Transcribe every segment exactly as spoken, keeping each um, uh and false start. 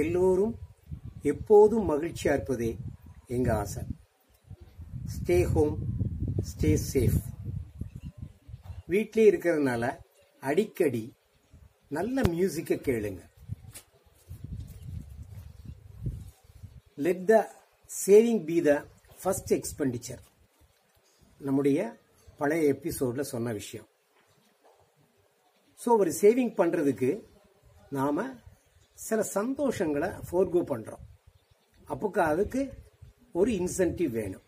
எல்லோரும் எப்போதும் மகிழ்ச்சியாக இருப்பதே எங்கள் ஆசை. Stay home, stay safe. வீட்டிலே இருக்கிறதுனால அடிக்கடி நல்ல மியூசிக்கை கேளுங்க. Let the saving be the first expenditure. நம்முடைய பழைய எபிசோடில் சொன்ன விஷயம். ஸோ ஒரு சேவிங் பண்ணுறதுக்கு நாம் சில சந்தோஷங்களை ஃபோர்கோ பண்ணுறோம். அப்போக்கு அதுக்கு ஒரு இன்சென்டிவ் வேணும்.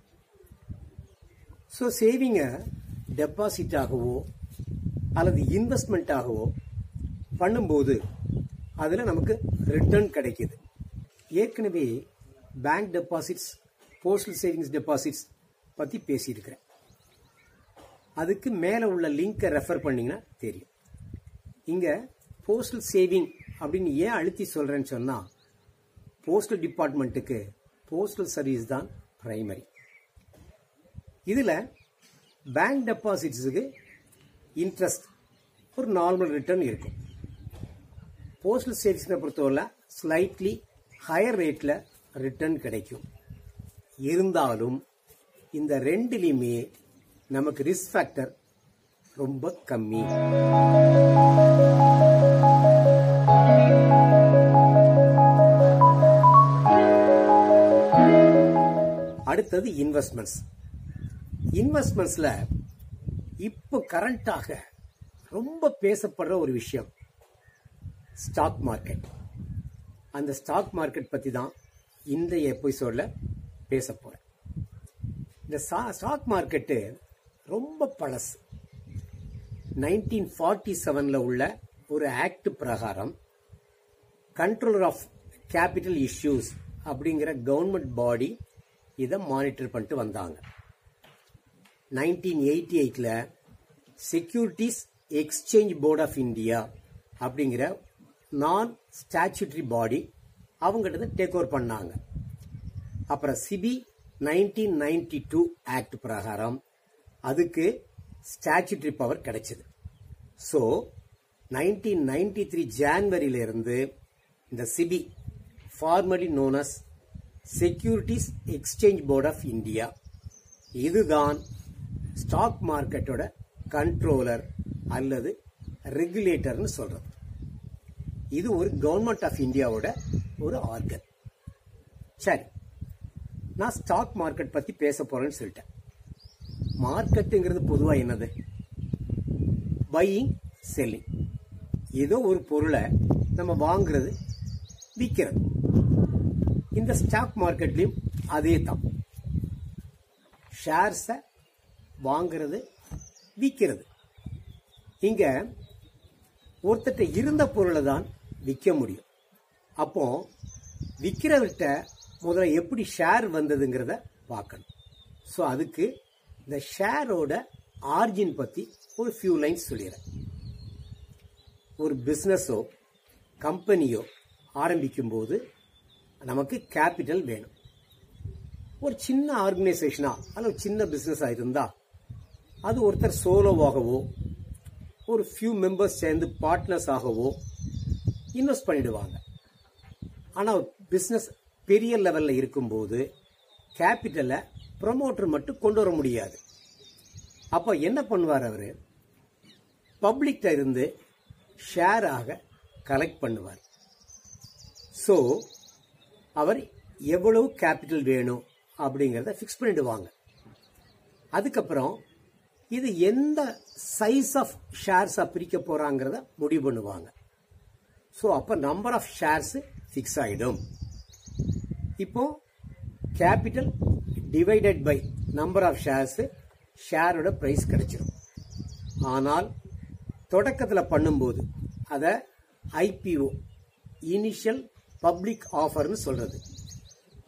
ஸோ சேவிங்கை டெபாசிட்டாகவோ அல்லது இன்வெஸ்ட்மெண்ட்டாகவோ பண்ணும்போது அதில் நமக்கு ரிட்டர்ன் கிடைக்கிது. ஏற்கனவே bank deposits, postal savings deposits பற்றி பேசியிருக்கிறேன். அதுக்கு மேலே உள்ள லிங்கை ரெஃபர் பண்ணிங்கன்னா தெரியும். இங்கே போஸ்டல் சேவிங் அப்படின்னு ஏன் அழுத்தி சொல்கிறேன்னு சொன்னால், போஸ்டல் டிபார்ட்மெண்ட்டுக்கு போஸ்டல் சர்வீஸ் தான் பிரைமரி. இதில் பேங்க் டெபாசிட்ஸுக்கு இன்ட்ரெஸ்ட் ஒரு நார்மல் ரிட்டர்ன் இருக்கும். போஸ்டல் சேவிங்ஸை பொறுத்தவரை ஸ்லைட்லி ஹையர் ரேட்டில் ரிட்டர்ன் கிடைக்கும். இருந்தாலும் இந்த ரெண்டுலேயுமே நமக்கு ரிஸ்க் ஃபேக்டர் ரொம்ப கம்மி. அடுத்தது இன்வெஸ்ட்மெண்ட்ஸ். இன்வெஸ்ட்மெண்ட்ஸில் இப்போ கரண்டாக ரொம்ப பேசப்படுற ஒரு விஷயம் ஸ்டாக் மார்க்கெட். அந்த ஸ்டாக் மார்க்கெட் பற்றி தான் இந்த எபிசோடில் பேச போகிறேன். இந்த ஸ்டாக் மார்க்கெட்டு ரொம்ப பழசு. நைன்டீன் ஃபார்ட்டி செவனில் உள்ள ஒரு ஆக்ட் பிரகாரம் கண்ட்ரோலர் ஆஃப் கேபிட்டல் இஷ்யூஸ் அப்படிங்கிற கவர்மெண்ட் பாடி இதை மானிட்டர் பண்ணிட்டு வந்தாங்க. நைன்டீன் எயிட்டி எயிட்டில் securities exchange board of India அப்படிங்கிற நான் ஸ்டாச்சுட்டரி பாடி அவங்ககிட்ட டேக் ஓவர் பண்ணாங்க. அப்புறம் SEBI nineteen ninety two act பிரகாரம் அதுக்கு ஸ்டாச்சுட்டரி பவர் கிடைச்சது. ஸோ நைன்டீன் நைன்டி த்ரீ ஜான்வரியிலிருந்து இந்த SEBI, formally known as securities exchange board of India, இதுதான் ஸ்டாக் மார்க்கெட்டோட கண்ட்ரோலர் அல்லது ரெகுலேட்டர்னு சொல்கிறது. இது ஒரு கவர்மெண்ட் ஆஃப் இந்தியாவோட ஒரு ஆர்கன். சரி, நான் ஸ்டாக் மார்க்கெட் பற்றி பேச போகிறேன்னு சொல்லிட்டேன். மார்க்கெட்டுங்கிறது பொதுவாக என்னது? Buying, selling. ஏதோ ஒரு பொருளை நம்ம வாங்குறது, விற்கிறது. இந்த ஸ்டாக் மார்க்கெட்லையும் அதே தான். ஷேர்ஸை வாங்கிறது, விற்கிறது. இங்கே ஒருத்தட்ட இருந்த பொருளை தான் விற்க முடியும். அப்போ விற்கிறவர்கிட்ட முதல்ல எப்படி ஷேர் வந்ததுங்கிறத பார்க்கணும். ஸோ அதுக்கு இந்த ஷேரோட ஆர்ஜின் பற்றி ஒரு ஃபியூ லைன்ஸ் சொல்லிடுறேன். ஒரு பிஸ்னஸோ கம்பெனியோ ஆரம்பிக்கும்போது நமக்கு கேபிட்டல் வேணும். ஒரு சின்ன ஆர்கனைசேஷனாக அல்லது சின்ன பிஸ்னஸாக இருந்தால் அது ஒருத்தர் சோலோவாகவோ ஒரு ஃபியூ மெம்பர்ஸ் சேர்ந்து பார்ட்னர்ஸ் ஆகவோ இன்வெஸ்ட் பண்ணிடுவாங்க. ஆனால் பிஸ்னஸ் பெரிய லெவலில் இருக்கும்போது கேபிட்டலை ப்ரமோட்டர் மட்டும் கொண்டு வர முடியாது. அப்போ என்ன பண்ணுவார்? அவர் பப்ளிக்ட இருந்து ஷேராக கலெக்ட் பண்ணுவார். ஸோ அவர் எவ்வளவு கேபிட்டல் வேணும் அப்படிங்கிறத ஃபிக்ஸ் பண்ணிடுவாங்க. அதுக்கப்புறம் இது எந்த சைஸ் ஆஃப் ஷேர்ஸாக பிரிக்க போகிறாங்கிறத முடிவு பண்ணுவாங்க. ஸோ அப்போ நம்பர் ஆஃப் ஷேர்ஸு ஃபிக்ஸ் ஆகிடும். இப்போ capital divided by number of shares ஷேரோட ப்ரைஸ் கிடைச்சிடும். ஆனால் தொடக்கத்தில் பண்ணும்போது அதை ஐபிஓ, இனிஷியல் பப்ளிக் ஆஃபர்னு சொல்கிறது.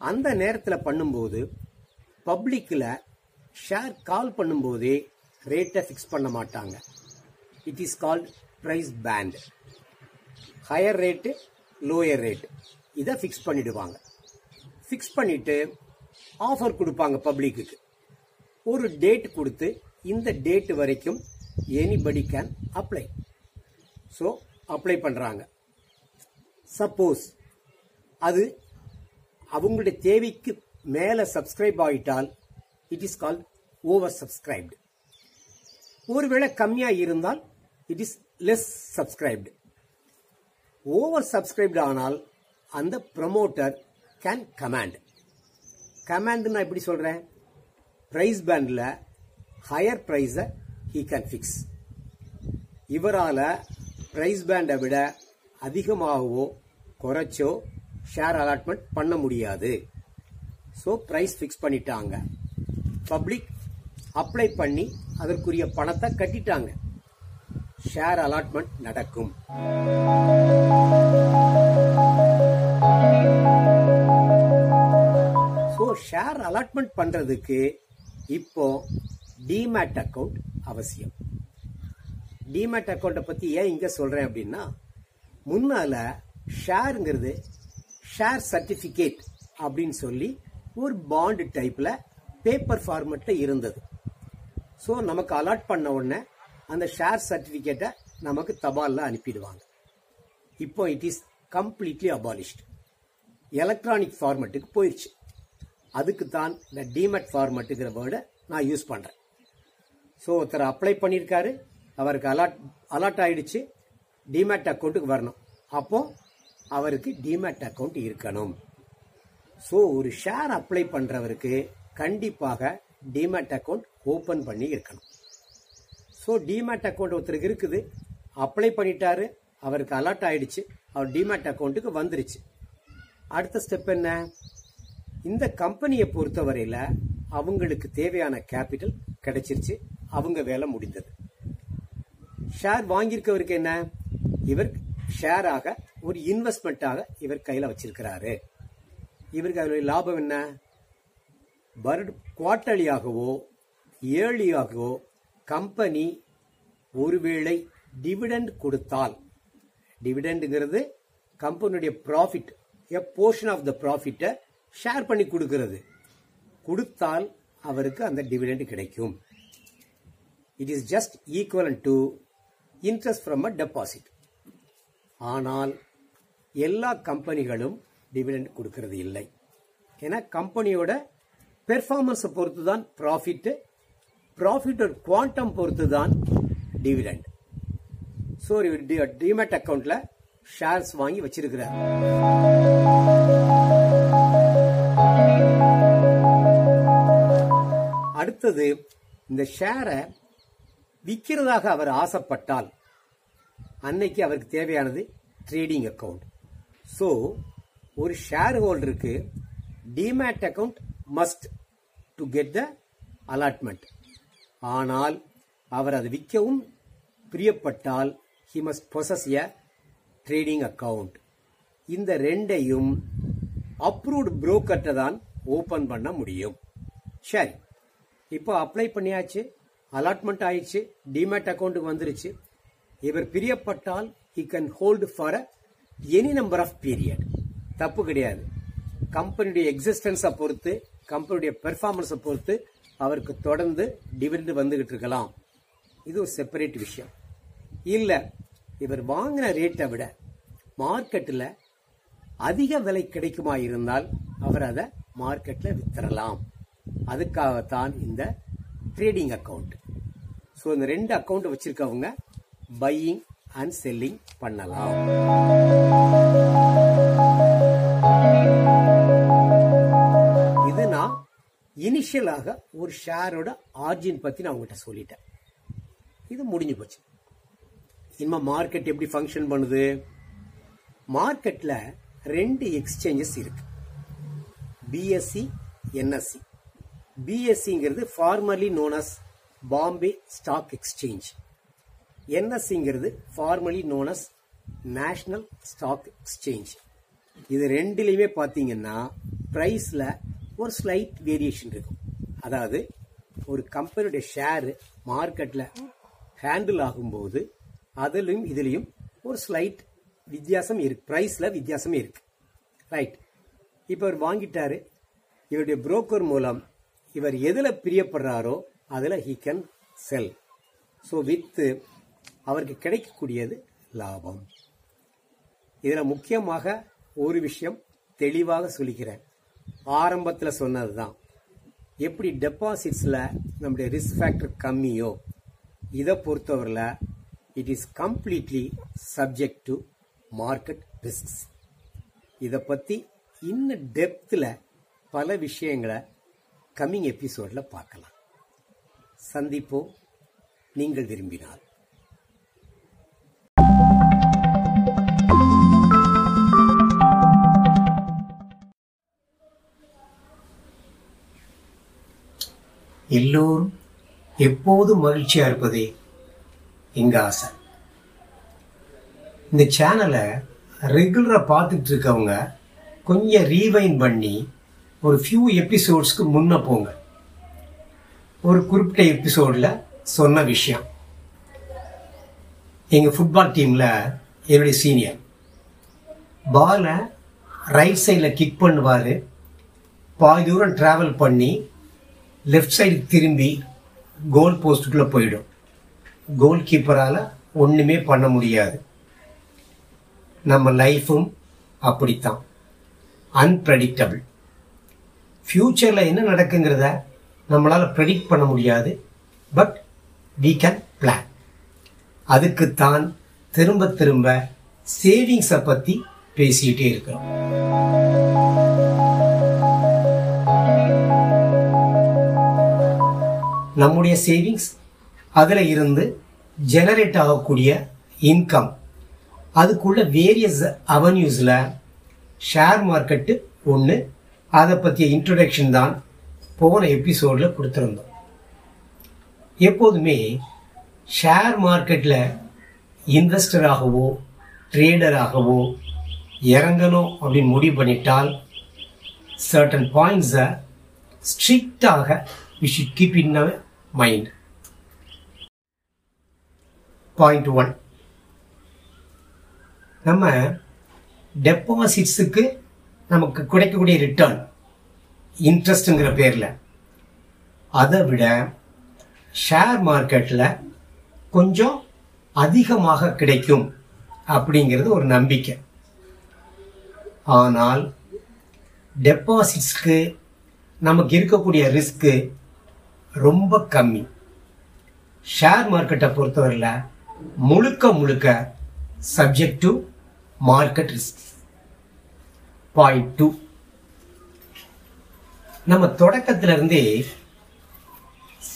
அந்த நேரத்தில் பண்ணும்போது பப்ளிக்கில் ஷேர் கால் பண்ணும்போதே ரேட்டை ஃபிக்ஸ் பண்ண மாட்டாங்க. It is called price band. Higher rate, lower rate, இதை ஃபிக்ஸ் பண்ணிவிடுவாங்க. ஃபிக்ஸ் பண்ணிவிட்டு ஆஃபர் கொடுப்பாங்க பப்ளிக்கு. ஒரு டேட் கொடுத்து இந்த டேட் வரைக்கும் anybody can apply. So apply பண்ணுறாங்க. சப்போஸ் அது அவங்களுடைய தேவைக்கு மேலே சப்ஸ்கிரைப் ஆகிட்டால் it is called over subscribed. ஒருவேளை கம்மியாக இருந்தால் it is less subscribed. Over subscribed ஆனால் அந்த ப்ரமோட்டர் கேன் கமாண்ட். கமாண்ட் நான் எப்படி சொல்கிறேன், ப்ரைஸ் பேண்டில் ஹையர் ப்ரைஸை ஹீ கேன் ஃபிக்ஸ். இவரால் ப்ரைஸ் பேண்டை விட அதிகமாகவோ குறைச்சோ ஷேர் அலாட்மெண்ட் பண்ண முடியாது. ஸோ ப்ரைஸ் ஃபிக்ஸ் பண்ணிட்டாங்க, பப்ளிக் அப்ளை பண்ணி அதற்குரிய பணத்தை கட்டிட்டாங்க, ஷேர் அலாட்மெண்ட் நடக்கும். ஸோ ஷேர் அலாட்மெண்ட் பண்ணுறதுக்கு இப்போ டிமேட் அக்கௌண்ட் அவசியம். டிமேட் அக்கௌண்ட்டை பற்றி ஏன் இங்கே சொல்கிறேன் அப்படின்னா, முன்னால் ஷேருங்கிறது ஷேர் சர்டிஃபிகேட் அப்படின்னு சொல்லி ஒரு பாண்டு டைப்பில் பேப்பர் ஃபார்மெட்டில் இருந்தது. ஸோ நமக்கு அலாட் பண்ண உடனே அந்த ஷேர் சர்டிஃபிகேட்டை நமக்கு தபாலில் அனுப்பிடுவாங்க. இப்போ it is completely abolished, electronic ஃபார்மெட்டுக்கு போயிடுச்சு. அதுக்கு தான் இந்த டிமேட் ஃபார்மெட்டுங்கிற வேர்டை நான் யூஸ் பண்ணுறேன். ஸோ ஒருத்தர் அப்ளை பண்ணியிருக்காரு, அவருக்கு அலாட் அலாட் ஆகிடுச்சு, டிமேட் அக்கௌண்ட்டுக்கு வரணும். அப்போது அவருக்கு டிமேட் அக்கௌண்ட் இருக்கணும். ஸோ ஒரு ஷேர் அப்ளை பண்ணுறவருக்கு கண்டிப்பாக டிமேட் அக்கௌண்ட் ஓப்பன் பண்ணி இருக்கணும். ஸோ டிமேட் அக்கௌண்ட் ஒருத்தருக்கு இருக்குது, அப்ளை பண்ணிட்டாரு, அவருக்கு அலாட் ஆகிடுச்சு, அவர் டிமேட் அக்கௌண்ட்டுக்கு வந்துருச்சு. அடுத்த ஸ்டெப் என்ன, இந்த கம்பெனியை பொறுத்தவரையில் அவங்களுக்கு தேவையான கேபிட்டல் கிடைச்சிருச்சு, அவங்க வேலை முடிந்தது. ஷேர் வாங்கியிருக்கவருக்கு என்ன, இவர் ஷேராக ஒரு இன்வெஸ்ட்மெண்ட்டாக இவர் கையில் வச்சிருக்கிறாரு, இவருக்கு அதனுடைய லாபம் என்ன, பர்டு குவார்டர்லியாகவோ இயர்லியாகவோ கம்பெனி ஒருவேளை டிவிடெண்ட் கொடுத்தால், டிவிடெண்டுங்கிறது கம்பெனியுடைய profit, a portion of the ப்ராஃபிட்டை ஷேர் பண்ணி கொடுக்கிறது, கொடுத்தால் அவருக்கு அந்த டிவிடெண்ட் கிடைக்கும். It is just equal to interest from a deposit. ஆனால் எல்லா கம்பெனிகளும் டிவிடெண்ட் கொடுக்கறது இல்லை. ஏன்னா கம்பெனியோட பெர்ஃபார்மன்ஸை பொறுத்து தான் ப்ராஃபிட்டு, ப்ராஃபிட்டோட குவாண்டம் பொறுத்து தான் டிவிடெண்ட். ஸோ டிமேட் அக்கௌண்ட்டில் ஷேர்ஸ் வாங்கி வச்சிருக்கிறார். அடுத்தது, இந்த ஷேரை விற்கிறதாக அவர் ஆசைப்பட்டால் அன்னைக்கு அவருக்கு தேவையானது ட்ரேடிங் அக்கௌண்ட். ஸோ ஒரு ஷேர் ஹோல்டருக்கு demat account must to get the allotment. ஆனால் அவர் அதை விற்கவும் பிரியப்பட்டால் he must possess a trading account. இந்த ரெண்டையும் அப்ரூவ்டு புரோக்கர்கிட்ட தான் ஓப்பன் பண்ண முடியும். சரி, இப்போ அப்ளை பண்ணியாச்சு, அலாட்மெண்ட் ஆயிடுச்சு, டிமேட் அக்கௌண்ட்டுக்கு வந்துருச்சு. இவர் பிரியப்பட்டால் he can hold for any number of period. தப்பு கிடையாது. கம்பெனியுடைய எக்ஸிஸ்டன்ஸை பொறுத்து, கம்பெனியுடைய பெர்ஃபார்மன்ஸை பொறுத்து அவருக்கு தொடர்ந்து டிவிடெண்ட் வந்துகிட்டு இருக்கலாம். இது ஒரு செப்பரேட் விஷயம். இல்லை, இவர் வாங்கின ரேட்டை விட மார்க்கெட்டில் அதிக விலை கிடைக்குமா இருந்தால் அவர் அதை மார்க்கெட்டில் வித்தரலாம். அதுக்காகத்தான் இந்த ட்ரேடிங் அக்கௌண்ட். ஸோ இந்த ரெண்டு அக்கௌண்ட் வச்சுருக்கவங்க பையிங் அண்ட் செல்லிங் பண்ணலாம். இது நான் இனிஷியலாக ஒரு ஷேரோட ஆர்ஜின் பற்றி நான் உங்கள்கிட்ட சொல்லிட்டேன். இது முடிஞ்சு போச்சு. இனிமேல் மார்க்கெட் எப்படி ஃபங்க்ஷன் பண்ணுது, மார்க்கெட்டில் ரெண்டு எக்ஸ்சேஞ்சஸ் இருக்கு, பிஎஸ்சி, என்எஸ்சி. பிஎஸ்சிங்கிறது formerly known as Bombay stock exchange, என்எஸ்சிங்கிறது formerly known as national stock exchange. இது ரெண்டுலையுமே பார்த்தீங்கன்னா ப்ரைஸில் ஒரு ஸ்லைட் வேரியேஷன் இருக்கும். அதாவது ஒரு கம்பெனியுடைய ஷேரு மார்க்கெட்டில் ஹேண்டில் ஆகும்போது அதிலும் இதுலேயும் ஒரு ஸ்லைட் வித்தியாசம் இருக்குது, ப்ரைஸில் வித்தியாசம் இருக்குது. ரைட், இப்போ இவர் வாங்கிட்டார், இவருடைய புரோக்கர் மூலம் இவர் எதில் பிரியப்படுறாரோ அதில் ஹீ கேன் செல். ஸோ வித்து அவருக்கு கிடைக்கக்கூடியது லாபம். இதில் முக்கியமாக ஒரு விஷயம் தெளிவாக சொல்லிக்கிறேன். ஆரம்பத்தில் சொன்னது தான். எப்படி டெபாசிட்ஸில் நம்முடைய ரிஸ்க் ஃபேக்டர் கம்மியோ, இதை பொறுத்தவரையில் it is completely subject to market risks. இதை பற்றி இன்னும் டெப்த்தில் பல விஷயங்களை கம்மிங் எபிசோடில் பார்க்கலாம். சந்திப்போம், நீங்கள் விரும்பினால். எல்லோரும் எப்போதும் மகிழ்ச்சியாக இருப்பதே எங்கள் ஆசை. இந்த சேனலை ரெகுலராக பார்த்துட்டு இருக்கவங்க கொஞ்சம் ரீவைண்ட் பண்ணி ஒரு ஃபியூ எபிசோட்ஸ்க்கு முன்னே போங்க. ஒரு குறிப்பிட்ட எபிசோடில் சொன்ன விஷயம், எங்கள் ஃபுட்பால் டீமில் என்னுடைய சீனியர் பாலை ரைட் சைடில் கிக் பண்ணுவார், பாதி தூரம் ட்ராவல் பண்ணி லெஃப்ட் சைடு திரும்பி கோல் போஸ்ட்டுக்குள்ளே போயிடும். கோல் கீப்பரால் ஒன்றுமே பண்ண முடியாது. நம்ம லைஃபும் அப்படித்தான், அன்பிரடிக்டபிள். ஃப்யூச்சரில் என்ன நடக்குங்கிறத நம்மளால் ப்ரெடிக்ட் பண்ண முடியாது, பட் வி கேன் பிளான். அதுக்குத்தான் திரும்ப திரும்ப சேவிங்ஸை பற்றி பேசிக்கிட்டே இருக்கிறோம். நம்முடைய சேவிங்ஸ், அதில் இருந்து ஜெனரேட் ஆகக்கூடிய இன்கம், அதுக்குள்ள வேரியஸ் அவென்யூஸில் ஷேர் மார்க்கெட்டு ஒன்று. அதை பற்றிய இன்ட்ரடக்ஷன் தான் போன எபிசோடில் கொடுத்துருந்தோம். எப்போதுமே ஷேர் மார்க்கெட்டில் இன்வெஸ்டராகவோ ட்ரேடராகவோ இறங்கணும் அப்படின்னு முடிவு பண்ணிட்டால் சர்டன் பாயிண்ட்ஸை ஸ்ட்ரிக்டாக we should keep in our mind. Point one. நம்ம டெபாசிட்ஸுக்கு நமக்கு கிடைக்கக்கூடிய ரிட்டர்ன் இன்ட்ரெஸ்ட்டுங்கிற பேரில், அதை விட ஷேர் மார்க்கெட்டில் கொஞ்சம் அதிகமாக கிடைக்கும் அப்படிங்கிறது ஒரு நம்பிக்கை. ஆனால் டெபாசிட்ஸ்க்கு நமக்கு இருக்கக்கூடிய ரிஸ்க்கு ரொம்ப கம்மி. ஷேர் மார்க்கெட்டை பொறுத்தவரையில் முழுக்க முழுக்க subject to market risk. Point two. நம்ம தொடக்கத்திலிருந்தே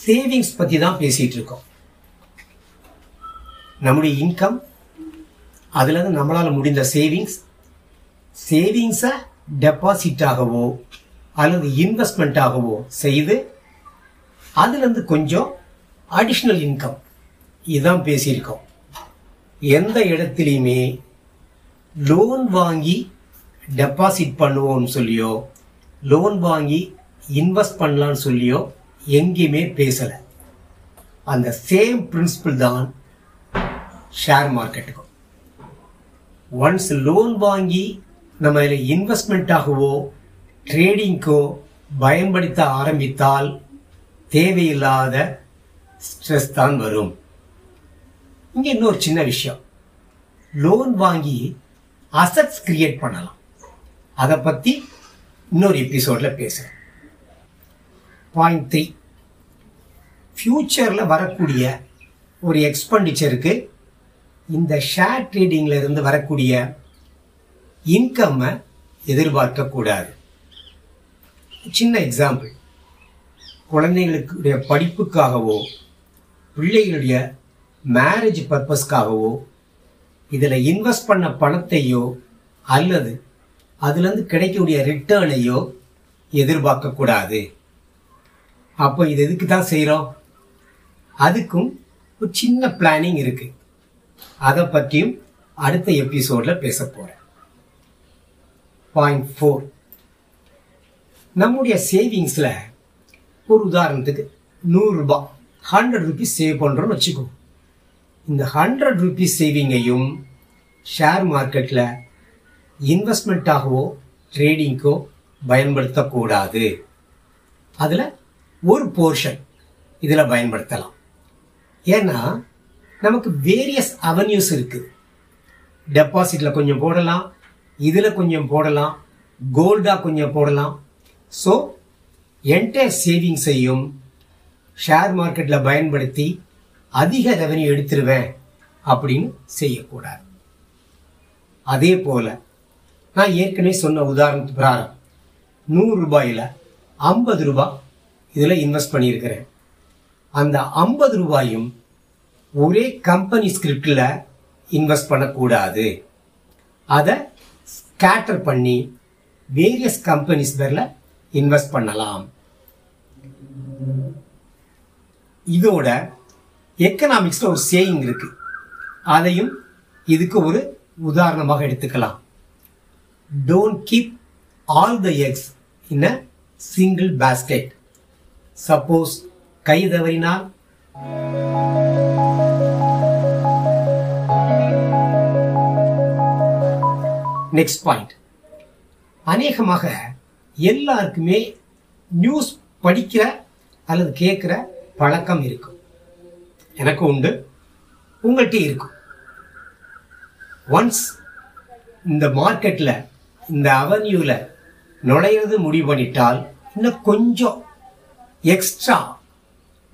சேவிங்ஸ் பற்றி தான் பேசிகிட்டு இருக்கோம். நம்முடைய இன்கம், அதிலிருந்து நம்மளால் முடிந்த சேவிங்ஸ், சேவிங்ஸை டெபாசிட்டாகவோ அல்லது இன்வெஸ்ட்மெண்ட்டாகவோ செய்து அதுலேருந்து கொஞ்சம் அடிஷ்னல் இன்கம், இதுதான் பேசியிருக்கோம். எந்த இடத்துலையுமே லோன் வாங்கி டெபாசிட் பண்ணுவோம்னு சொல்லியோ, லோன் வாங்கி இன்வெஸ்ட் பண்ணலான்னு சொல்லியோ எங்கேயுமே பேசலை. அந்த சேம் பிரின்சிபிள் தான் ஷேர் மார்க்கெட்டுக்கும். ஒன்ஸ் லோன் வாங்கி நம்ம இதில் இன்வெஸ்ட்மெண்ட்டாகவோ ட்ரேடிங்க்கோ பயன்படுத்த ஆரம்பித்தால் தேவையில்லாத ஸ்ட்ரெஸ் தான் வரும். இங்கே இன்னொரு சின்ன விஷயம், லோன் வாங்கி அசட்ஸ் கிரியேட் பண்ணலாம். அதை பற்றி இன்னொரு எபிசோடில் பேசுகிறேன். Point three. ஃப்யூச்சரில் வரக்கூடிய ஒரு எக்ஸ்பெண்டிச்சருக்கு இந்த ஷேர் ட்ரேடிங்கில் இருந்து வரக்கூடிய இன்கம்மை எதிர்பார்க்கக்கூடாது. சின்ன எக்ஸாம்பிள், குழந்தைகளுடைய படிப்புக்காகவோ பிள்ளைகளுடைய மேரேஜ் பர்பஸ்க்காகவோ இதில் இன்வெஸ்ட் பண்ண பணத்தையோ அல்லது அதுலேருந்து கிடைக்கக்கூடிய ரிட்டர்னையோ எதிர்பார்க்கக்கூடாது. அப்போ இது எதுக்கு தான் செய்கிறோம்? அதுக்கும் ஒரு சின்ன பிளானிங் இருக்குது. அதை பற்றியும் அடுத்த எபிசோடில் பேச போகிறேன். Point four. நம்முடைய சேவிங்ஸில் ஒரு உதாரணத்துக்கு நூறுரூபா, ஹண்ட்ரட் ருபீஸ் சேவ் பண்ணுறோன்னு வச்சுக்கோ. இந்த ஹண்ட்ரட் ருபீஸ் சேவிங்கையும் ஷேர் மார்க்கெட்டில் இன்வெஸ்ட்மெண்ட்டாகவோ ட்ரேடிங்க்கோ பயன்படுத்தக்கூடாது. அதில் ஒரு போர்ஷன் இதில் பயன்படுத்தலாம். ஏன்னா நமக்கு வேரியஸ் அவென்யூஸ் இருக்குது. டெபாசிட்டில் கொஞ்சம் போடலாம், இதில் கொஞ்சம் போடலாம், கோல்டாக கொஞ்சம் போடலாம். ஸோ என்டையர் சேவிங்ஸையும் ஷேர் மார்க்கெட்டில் பயன்படுத்தி அதிக ரெவன்யூ எடுத்துருவேன் அப்படின்னு செய்யக்கூடாது. அதே போல் நான் ஏற்கனவே சொன்ன உதாரணத்து பிரகாரம் நூறு ரூபாயில் ஐம்பது ரூபாய் இதில் இன்வெஸ்ட் பண்ணியிருக்கிறேன். அந்த ஐம்பது ரூபாயும் ஒரே கம்பெனி ஸ்கிரிப்டில் இன்வெஸ்ட் பண்ணக்கூடாது. அதை ஸ்கேட்டர் பண்ணி வேரியஸ் கம்பெனிஸ் பேரில் இன்வெஸ்ட் பண்ணலாம். இதோட எக்கனாமிக்ஸில் ஒரு சேயிங் இருக்குது, அதையும் இதுக்கு ஒரு உதாரணமாக எடுத்துக்கலாம். Don't keep all the eggs in a single basket. Suppose கை தவறினால் நெக்ஸ்ட் பாயிண்ட், அநேகமாக எல்லாருக்குமே நியூஸ் படிக்கிற அல்லது கேட்குற பழக்கம் இருக்கும். எனக்கு உண்டு, உங்கள்கிட்ட இருக்கும். ஒன்ஸ் இந்த மார்க்கெட்டில் இந்த அவென்யூவில் நுழையிறது முடிவு பண்ணிட்டால் இன்னும் கொஞ்சம் எக்ஸ்ட்ரா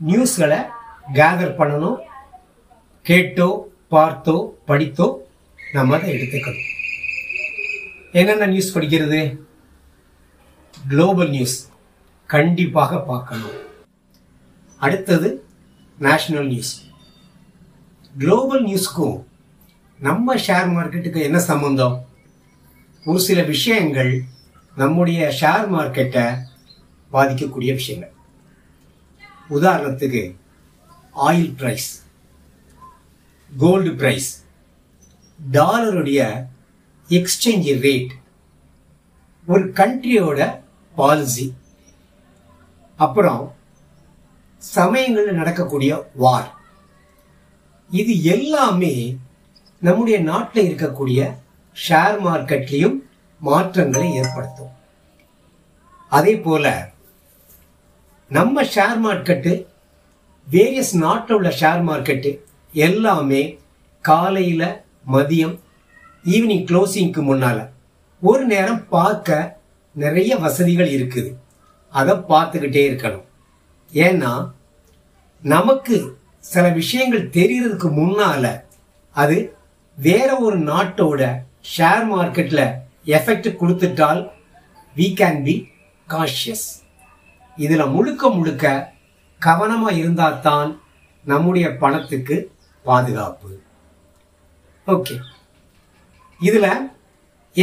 நியூஸ்களை கேதர் பண்ணணும். கேட்டோ பார்த்தோ படித்தோ நம்ம அதை எடுத்துக்கணும். என்னென்ன நியூஸ் படிக்கிறது? குளோபல் நியூஸ் கண்டிப்பாக பார்க்கணும். அடுத்தது நேஷனல் நியூஸ். குளோபல் நியூஸ்க்கும் நம்ம ஷேர் மார்க்கெட்டுக்கு என்ன சம்பந்தம்? ஒரு சில விஷயங்கள் நம்முடைய ஷேர் மார்க்கெட்டை பாதிக்கக்கூடிய விஷயங்கள். உதாரணத்துக்கு ஆயில் ப்ரைஸ், கோல்டு ப்ரைஸ், டாலருடைய எக்ஸ்சேஞ்ச் ரேட், ஒரு கண்ட்ரியோட பாலிசி, அப்புறம் சமயங்களில் நடக்கக்கூடிய வார், இது எல்லாமே நம்முடைய நாட்டில் இருக்கக்கூடிய ஷேர் மார்க்கெட்லேயும் மாற்றங்களை ஏற்படுத்தும். அதே போல் நம்ம ஷேர் மார்க்கெட்டு வேரியஸ் நாட்டில் உள்ள ஷேர் மார்க்கெட்டு எல்லாமே காலையில், மதியம், ஈவினிங் க்ளோசிங்க்கு முன்னால் ஒரு நேரம் பார்க்க நிறைய வசதிகள் இருக்குது. அதை பார்த்துக்கிட்டே இருக்கணும். ஏன்னா நமக்கு சில விஷயங்கள் தெரிகிறதுக்கு முன்னால் அது வேற ஒரு நாட்டோட ஷேர் மார்க்கெட்டில் எஃபெக்ட் கொடுத்துட்டால் வி கேன் பி காஷியஸ். இதில் முழுக்க முழுக்க கவனமாக இருந்தால் தான் நம்முடைய பணத்துக்கு பாதுகாப்பு. ஓகே, இதில்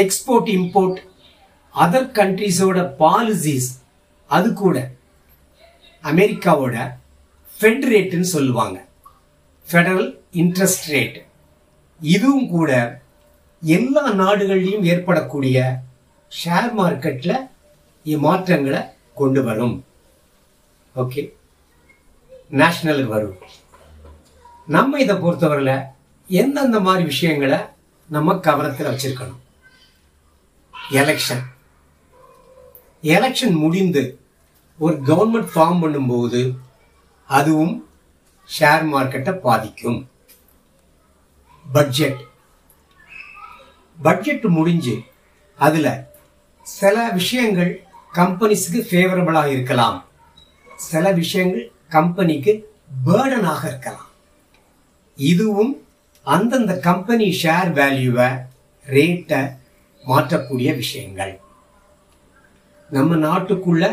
எக்ஸ்போர்ட், இம்போர்ட், அதர் கண்ட்ரிஸோட பாலிசிஸ், அது கூட அமெரிக்காவோட ஃபெட் ரேட்டுன்னு சொல்லுவாங்க, ஃபெடரல் இன்ட்ரெஸ்ட் ரேட், இதுவும் கூட எல்லா நாடுகள்லையும் ஏற்படக்கூடிய ஷேர் மார்க்கெட்டில் இம்மாற்றங்களை கொண்டு வரும். ஓகே, நேஷனல் வரும். நம்ம இதை பொறுத்தவரையில் எந்தெந்த மாதிரி விஷயங்களை நம்ம கவனத்தில் வச்சிருக்கணும்? எலெக்ஷன் எலெக்ஷன் முடிந்து ஒரு கவர்மெண்ட் ஃபார்ம் பண்ணும்போது அதுவும் ஷேர் மார்க்கெட்டை பாதிக்கும். பட்ஜெட் பட்ஜெட் முடிஞ்சு அதில் சில விஷயங்கள் கம்பெனிஸுக்கு ஃபேவரபுளாக இருக்கலாம், சில விஷயங்கள் கம்பெனிக்கு பேர்டனாக இருக்கலாம். இதுவும் அந்தந்த கம்பெனி ஷேர் வேல்யூவை, ரேட்டை மாற்றக்கூடிய விஷயங்கள். நம்ம நாட்டுக்குள்ள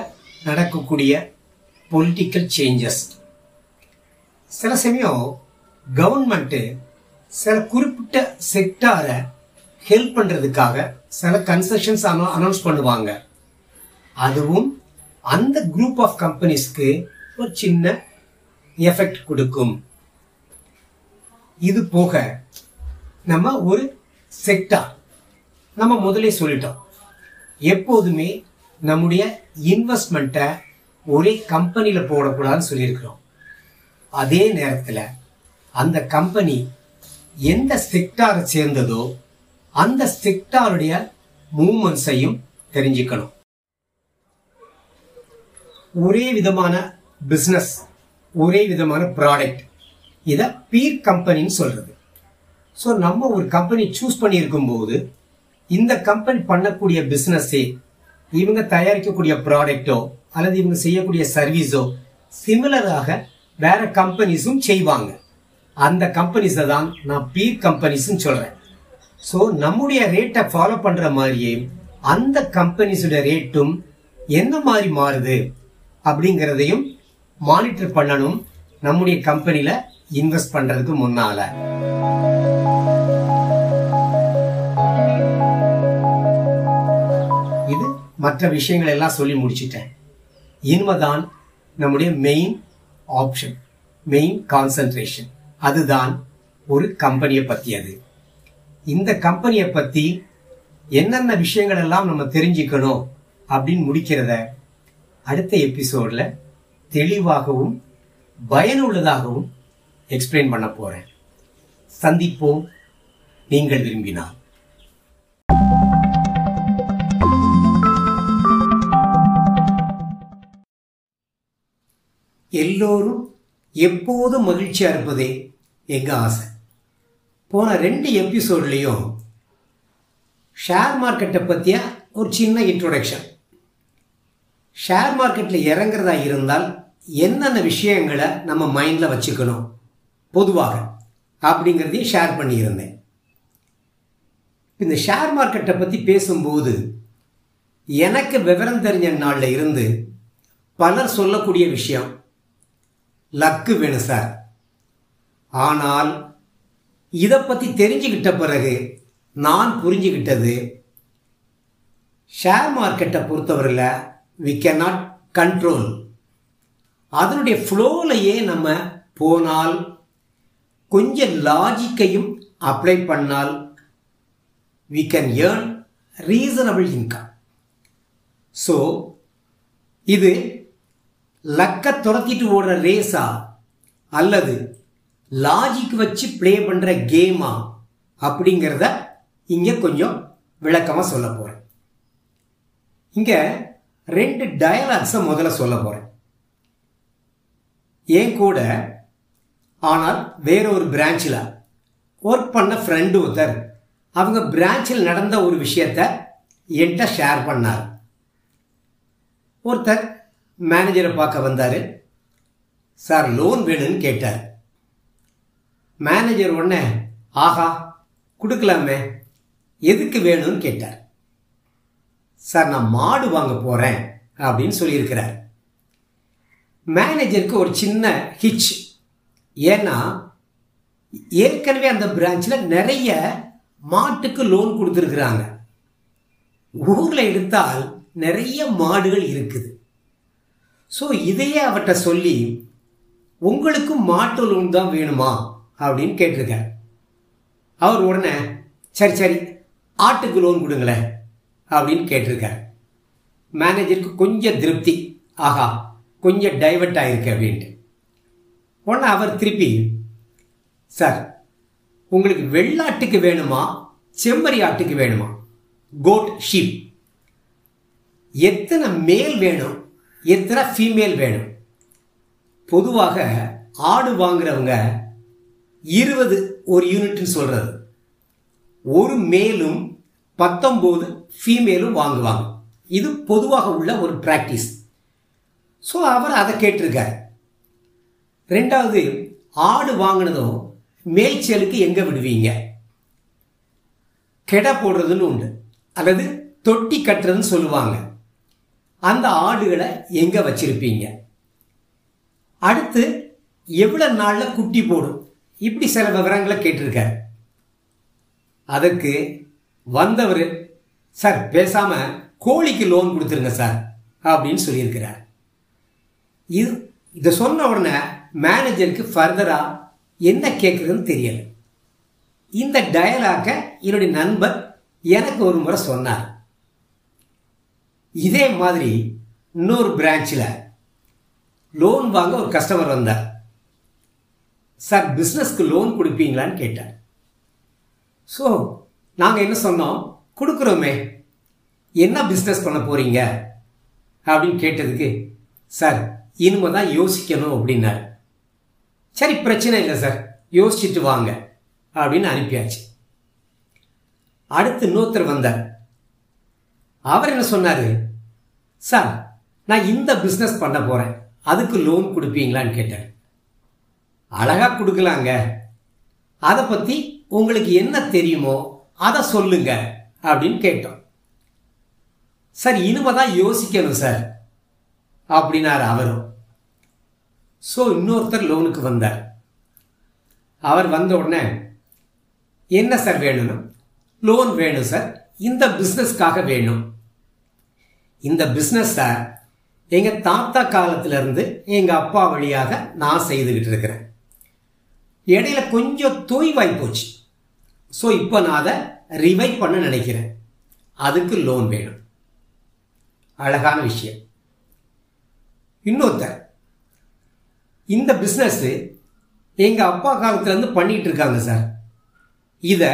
நடக்கக்கூடிய பொலிட்டிக்கல் சேஞ்சஸ், சில சமயம் கவர்மெண்ட்டு சில குறிப்பிட்ட செக்டாரை ஹெல்ப் பண்ணுறதுக்காக சில கன்செஷன்ஸ் அனௌ அனௌன்ஸ் பண்ணுவாங்க. அதுவும் அந்த குரூப் ஆஃப் கம்பெனிஸ்க்கு ஒரு சின்ன எஃபெக்ட் கொடுக்கும். இது போக நம்ம ஒரு செக்டார் நம்ம முதலே சொல்லிட்டோம், எப்போதுமே நம்முடைய இன்வெஸ்ட்மெண்ட்டை ஒரே கம்பெனியில் போடக்கூடாதுன்னு சொல்லியிருக்கிறோம். அதே நேரத்தில் அந்த கம்பெனி எந்த செக்டாரை சேர்ந்ததோ அந்த செக்டாருடைய மூவ்மெண்ட்ஸையும் தெரிஞ்சுக்கணும். ஒரே விதமான பிஸ்னஸ், ஒரே விதமான ப்ராடக்ட், இதை பீர் கம்பெனின்னு சொல்கிறது. ஸோ நம்ம ஒரு கம்பெனி சூஸ் பண்ணியிருக்கும்போது இந்த கம்பெனி பண்ணக்கூடிய பிசினஸே, இவங்க தயாரிக்கக்கூடிய ப்ராடக்டோ அல்லது இவங்க செய்யக்கூடிய சர்வீஸோ சிமிலராக வேற கம்பெனிஸும் செய்வாங்க. அந்த கம்பெனிஸை தான் நான் பீர் கம்பெனிஸ்ன்னு சொல்றேன். ஸோ நம்முடைய ரேட்டை ஃபாலோ பண்ற மாதிரியே அந்த கம்பெனிஸோட ரேட்டும் எந்த மாதிரி மாறுது அப்படிங்கிறதையும் மானிட்டர் பண்ணணும் நம்முடைய கம்பெனியில இன்வெஸ்ட் பண்றதுக்கு முன்னால. இது மற்ற விஷயங்கள் எல்லாம் சொல்லி முடிச்சுட்டேன். இனிமேதான் நம்முடைய மெயின் ஆப்ஷன், மெயின் கான்சென்ட்ரேஷன், அதுதான் ஒரு கம்பெனியை பற்றியது. இந்த கம்பெனியை பற்றி என்னென்ன விஷயங்கள் எல்லாம் நம்ம தெரிஞ்சுக்கணும் அப்படின்னு முடிக்கிறத அடுத்த எபிசோடில் தெளிவாகவும் பயனுள்ளதாகவும் எக்ஸ்பிளைன் பண்ண போகிறேன். சந்திப்போம், நீங்கள் விரும்பினால். எல்லோரும் எப்போதும் மகிழ்ச்சியாக இருப்பதே எங்கள் ஆசை. போன ரெண்டு எபிசோட்லேயும் ஷேர் மார்க்கெட்டை பற்றிய ஒரு சின்ன இன்ட்ரொடக்ஷன், ஷேர் மார்க்கெட்டில் இறங்குறதா இருந்தால் என்னென்ன விஷயங்களை நம்ம மைண்டில் வச்சுக்கணும் பொதுவாக அப்படிங்கிறதையும் ஷேர் பண்ணியிருந்தேன். இந்த ஷேர் மார்க்கெட்டை பற்றி பேசும்போது எனக்கு விவரம் தெரிஞ்ச நாளில் இருந்து பலர் சொல்லக்கூடிய விஷயம், லக்கு வேணும் சார். ஆனால் இதை பற்றி தெரிஞ்சுக்கிட்ட பிறகு நான் புரிஞ்சுக்கிட்டது, ஷேர் மார்க்கெட்டை பொறுத்தவரையில் வி கேன் நாட் கண்ட்ரோல். அதனுடைய ஃப்ளோலையே நம்ம போனால், கொஞ்சம் லாஜிக்கையும் அப்ளை பண்ணால் we can earn reasonable income. So இது லக்கை துரத்திட்டு ஓடுற ரேஸா அல்லது லாஜிக் வச்சு ப்ளே பண்ணுற கேமா அப்படிங்கிறத இங்கே கொஞ்சம் விளக்கமாக சொல்ல போகிறேன். இங்கே ரெண்டு டயலாக்ஸை முதல்ல சொல்ல போகிறேன். ஏன் கூட ஆனால் வேற ஒரு பிரான்ச்சில் ஒர்க் பண்ண ஃப்ரெண்டு ஒருத்தர் அவங்க பிரான்ச்சில் நடந்த ஒரு விஷயத்தை என்கிட்ட ஷேர் பண்ணார். ஒருத்தர் மேனேஜரை பார்க்க வந்தார். சார் லோன் வேணும்னு கேட்டார். மேனேஜர் உடனே ஆஹா கொடுக்கலாமே, எதுக்கு வேணும்னு கேட்டார். சார் நான் மாடு வாங்க போகிறேன் அப்படின்னு சொல்லியிருக்கிறார். மேனேஜருக்கு ஒரு சின்ன ஹிச், ஏன்னா ஏற்கனவே அந்த பிரான்ச்சில் நிறைய மாட்டுக்கு லோன் கொடுத்துருக்குறாங்க. ஊரில் எடுத்தால் நிறைய மாடுகள் இருக்குது. ஸோ இதையே அவர்கிட்ட சொல்லி உங்களுக்கும் மாட்டு லோன் தான் வேணுமா அப்படின்னு கேட்டிருக்கார். அவர் உடனே சரி சரி ஆட்டுக்கு லோன் கொடுங்களேன் அப்படின்னு கேட்டிருக்கார். மேனேஜருக்கு கொஞ்சம் திருப்தி, ஆகா கொஞ்சம் டைவர்ட் ஆகிருக்கு அப்படின்ட்டு. உடனே அவர் திருப்பி சார் உங்களுக்கு வெள்ளாட்டுக்கு வேணுமா செம்மறி ஆட்டுக்கு வேணுமா, கோட் ஷீப், எத்தனை மேல் வேணும் எத்தனை ஃபீமேல் வேணும். பொதுவாக ஆடு வாங்குறவங்க இருபது ஒரு யூனிட்னு சொல்கிறது, ஒரு மேலும் பத்தொம்போது ஃபீமேலும் வாங்குவாங்க. இது பொதுவாக உள்ள ஒரு ப்ராக்டிஸ். ஸோ அவர் அதை கேட்டிருக்காரு. ரெண்டாவது ஆடு வாங்கினதும் மேய்ச்சலுக்கு எங்கே விடுவீங்க, கெடை போடுறதுன்னு உண்டு அல்லது தொட்டி கட்டுறதுன்னு சொல்லுவாங்க, அந்த ஆடுகளை எங்கே வச்சிருப்பீங்க. அடுத்து எவ்வளோ நாளில் குட்டி போடும், இப்படி சில விவரங்களை கேட்டிருக்காரு. அதற்கு வந்தவர் சார் பேசாமல் கோழிக்கு லோன் கொடுத்துருங்க சார் அப்படின்னு சொல்லியிருக்கிறார். இது இதை சொன்ன உடனே மேனேஜருக்கு ஃபர்தராக என்ன கேட்குறதுன்னு தெரியலை. இந்த டயலாக்கை என்னுடைய நண்பர் எனக்கு ஒரு முறை சொன்னார். இதே மாதிரி இன்னொரு பிரான்ச்சில் லோன் வாங்க ஒரு கஸ்டமர் வந்தார். சார் பிஸ்னஸ்க்கு லோன் கொடுப்பீங்களான்னு கேட்டார். ஸோ நாங்கள் என்ன சொன்னோம், கொடுக்குறோமே, என்ன பிஸ்னஸ் பண்ண போகிறீங்க அப்படின்னு கேட்டதுக்கு சார் இனிமே தான் யோசிக்கணும் அப்படின்னாரு. சரி பிரச்சனை இல்லை சார் யோசிச்சுட்டு வாங்க அப்படின்னு அனுப்பியாச்சு. அடுத்து இன்னொருத்தர் வந்தார். அவர் என்ன சொன்னார், சார் நான் இந்த பிஸ்னஸ் பண்ண போகிறேன், அதுக்கு லோன் கொடுப்பீங்களான்னு கேட்டார். அழகாக கொடுக்கலாங்க, அதை பற்றி உங்களுக்கு என்ன தெரியுமோ அதை சொல்லுங்க அப்படின்னு கேட்டோம். சார் இனிமே தான் யோசிக்கணும் சார் அப்படின்னார் அவரும். ஸோ இன்னொருத்தர் லோனுக்கு வந்தார். அவர் வந்த உடனே என்ன சார் வேணும்னு, லோன் வேணும் சார், இந்த பிஸ்னஸ்க்காக வேணும். இந்த பிஸ்னஸ் சார் எங்கள் தாத்தா காலத்திலேருந்து எங்கள் அப்பா வழியாக நான் செய்துக்கிட்டு இருக்கிறேன். இடையில கொஞ்சம் தோய்வாய் போச்சு. ஸோ இப்போ நான் அதை ரிவைவ் பண்ண நினைக்கிறேன், அதுக்கு லோன் வேணும். அழகான விஷயம். இன்னொருத்தர், இந்த பிஸ்னஸ்ஸு எங்கள் அப்பா காலத்திலேருந்து பண்ணிகிட்டு இருக்காங்க சார், இதை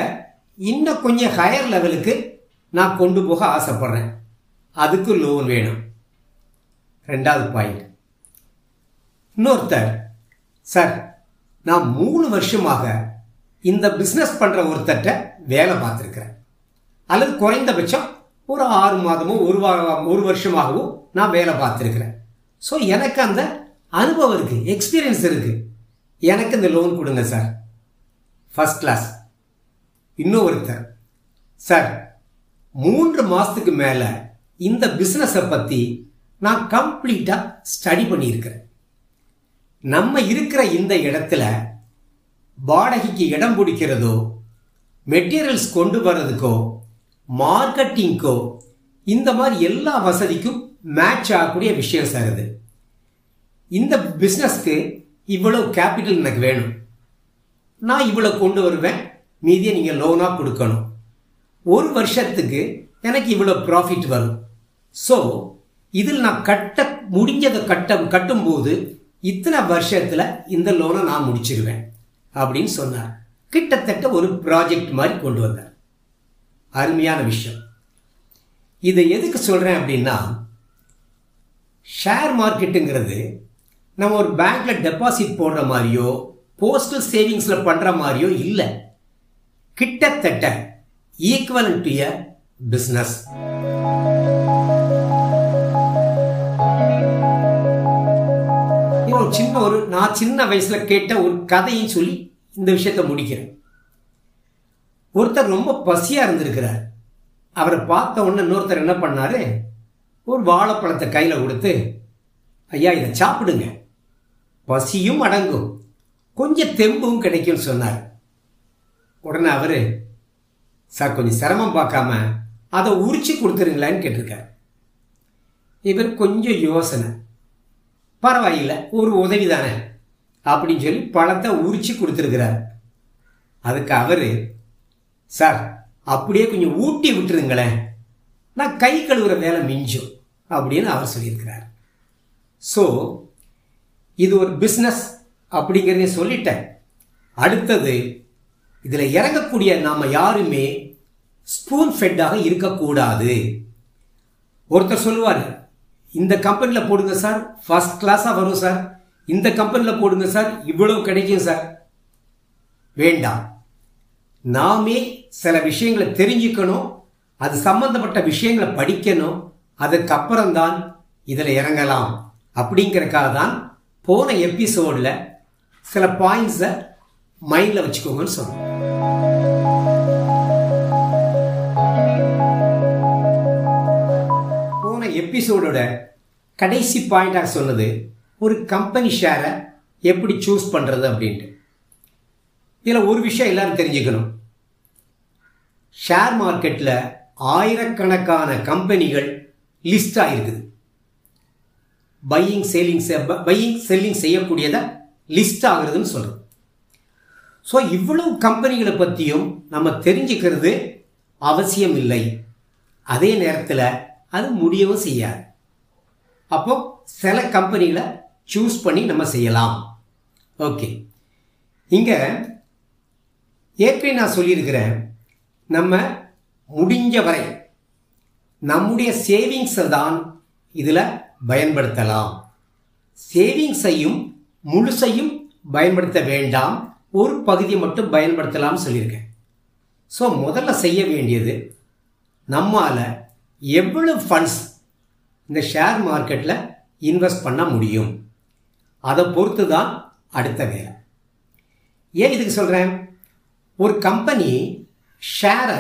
இன்னும் கொஞ்சம் ஹையர் லெவலுக்கு நான் கொண்டு போக ஆசைப்பட்றேன், அதுக்கு லோன் வேணும். ரெண்டாவது பாயிண்ட். இன்னொருத்தர், சார் நான் மூணு வருஷமாக இந்த பிஸ்னஸ் பண்ணுற ஒருத்தட்ட வேலை பார்த்துருக்குறேன், அல்லது குறைந்தபட்சம் ஒரு ஆறு மாதமோ ஒரு ஒரு வருஷமாகவோ நான் வேலை பார்த்துருக்குறேன். ஸோ எனக்கு அந்த அனுபவம் இருக்குது, எக்ஸ்பீரியன்ஸ் இருக்குது, எனக்கு இந்த லோன் கொடுங்க சார், ஃபஸ்ட் கிளாஸ். இன்னொருத்தர், சார் மூன்று மாதத்துக்கு மேலே இந்த பிஸ்னஸை பற்றி நான் கம்ப்ளீட்டாக ஸ்டடி பண்ணியிருக்கிறேன். நம்ம இருக்கிற இந்த இடத்துல வாடகைக்கு இடம் பிடிக்கிறதோ, மெட்டீரியல்ஸ் கொண்டு வர்றதுக்கோ, மார்க்கெட்டிங்க்கோ, இந்த மாதிரி எல்லா வசதிக்கும் மேட்ச் ஆகக்கூடிய விஷயம் சார் இது. இந்த பிஸ்னஸ்க்கு இவ்வளவு கேபிட்டல் எனக்கு வேணும், நான் இவ்வளோ கொண்டு வருவேன், மீதியை நீங்கள் லோனாக கொடுக்கணும், ஒரு வருஷத்துக்கு எனக்கு இவ்வளோ ப்ராஃபிட் வரும், ஸோ இதில் நான் கட்ட முடிஞ்சதை கட்ட கட்டும்போது இத்தனை வருஷத்தில் இந்த லோனை நான் முடிச்சிருவேன் அப்படின்னு சொன்னார். கிட்டத்தட்ட ஒரு ப்ராஜெக்ட் மாதிரி கொண்டு வந்தார். அருமையான விஷயம். இதை எதுக்கு சொல்கிறேன் அப்படின்னா, ஷேர் மார்க்கெட்டுங்கிறது நம்ம ஒரு பேங்க்கில் டெபாசிட் போடுற மாதிரியோ போஸ்டல் சேவிங்ஸில் பண்ணுற மாதிரியோ இல்லை, கிட்டத்தட்ட ஈக்குவலன்ட் டு எ பிஸ்னஸ். ஒரு சின்ன ஒரு நான் சின்ன வயசில் கேட்ட ஒரு கதையும் சொல்லி இந்த விஷயத்தை முடிக்கிறேன். ஒருத்தர் ரொம்ப பசியாக இருந்திருக்கிறார். அவரை பார்த்த உடனே இன்னொருத்தர் என்ன பண்ணார், ஒரு வாழைப்பழத்தை கையில் கொடுத்து, ஐயா இதை சாப்பிடுங்க, பசியும் அடங்கும், கொஞ்சம் தெம்பும் கிடைக்கும்னு சொன்னார். உடனே அவர், சார் கொஞ்சம் சிரமம் பார்க்காம அதை உரிச்சு கொடுத்துருங்களான்னு கேட்டிருக்கார். இவர் கொஞ்சம் யோசனை, பரவாயில்ல ஒரு உதவி தானே அப்படின்னு சொல்லி பழத்தை உரிச்சு கொடுத்துருக்கிறார். அதுக்கு அவர், சார் அப்படியே கொஞ்சம் ஊட்டி விட்டுருங்களேன், நான் கை கழுவுற வேலை மிஞ்சும் அப்படின்னு அவர் சொல்லியிருக்கிறார். ஸோ இது ஒரு பிஸ்னஸ் அப்படிங்கிறதே சொல்லிட்டேன். அடுத்தது, இதில் இறங்கக்கூடிய நாம் யாருமே ஸ்பூன் ஃபெட்டாக இருக்கக்கூடாது. ஒருத்தர் சொல்லுவார், இந்த கம்பெனியில் போடுங்க சார், ஃபஸ்ட் கிளாஸாக வரும் சார், இந்த கம்பெனியில் போடுங்க சார், இவ்வளவு கிடைக்கும் சார். வேண்டாம், நாமே சில விஷயங்களை தெரிஞ்சுக்கணும், அது சம்பந்தப்பட்ட விஷயங்களை படிக்கணும், அதுக்கப்புறம்தான் இதில் இறங்கலாம். அப்படிங்கிறக்காக தான் போன எபிசோடில் சில பாயிண்ட்ஸை மைண்டில் வச்சுக்கோங்கன்னு சொன்னோம். போன எபிசோடோட கடைசி பாயிண்டாக சொன்னது ஒரு கம்பெனி ஷேரை எப்படி சூஸ் பண்ணுறது அப்படின்ட்டு. இதில் ஒரு விஷயம் எல்லாரும் தெரிஞ்சுக்கணும், ஷேர் மார்க்கெட்டில் ஆயிரக்கணக்கான கம்பெனிகள் லிஸ்ட் ஆகிருக்குது. பையிங் சேலிங் பையிங் செல்லிங் செய்யக்கூடியதை லிஸ்ட் ஆகுறதுன்னு சொல்கிறோம். ஸோ இவ்வளவு கம்பெனிகளை பற்றியும் நம்ம தெரிஞ்சுக்கிறது அவசியம் இல்லை, அதே நேரத்தில் அது முடியவும் செய்யாது. அப்போ சில கம்பெனிகளை சூஸ் பண்ணி நம்ம செய்யலாம். ஓகே, இங்கே ஏற்கனவே நான் சொல்லியிருக்கிறேன், நம்ம முடிஞ்ச வரை நம்முடைய சேவிங்ஸை தான் இதில் பயன்படுத்தலாம். சேவிங்ஸையும் முழுசையும் பயன்படுத்த வேண்டாம், ஒரு பகுதியை மட்டும் பயன்படுத்தலாம்னு சொல்லியிருக்கேன். ஸோ முதல்ல செய்ய வேண்டியது, நம்மால் எவ்வளவு ஃபண்ட்ஸ் இந்த ஷேர் மார்க்கெட்டில் இன்வெஸ்ட் பண்ண முடியும், அதை பொறுத்து தான் அடுத்த வேலை. ஏன் இதுக்கு சொல்கிறேன், ஒரு கம்பெனி ஷேரை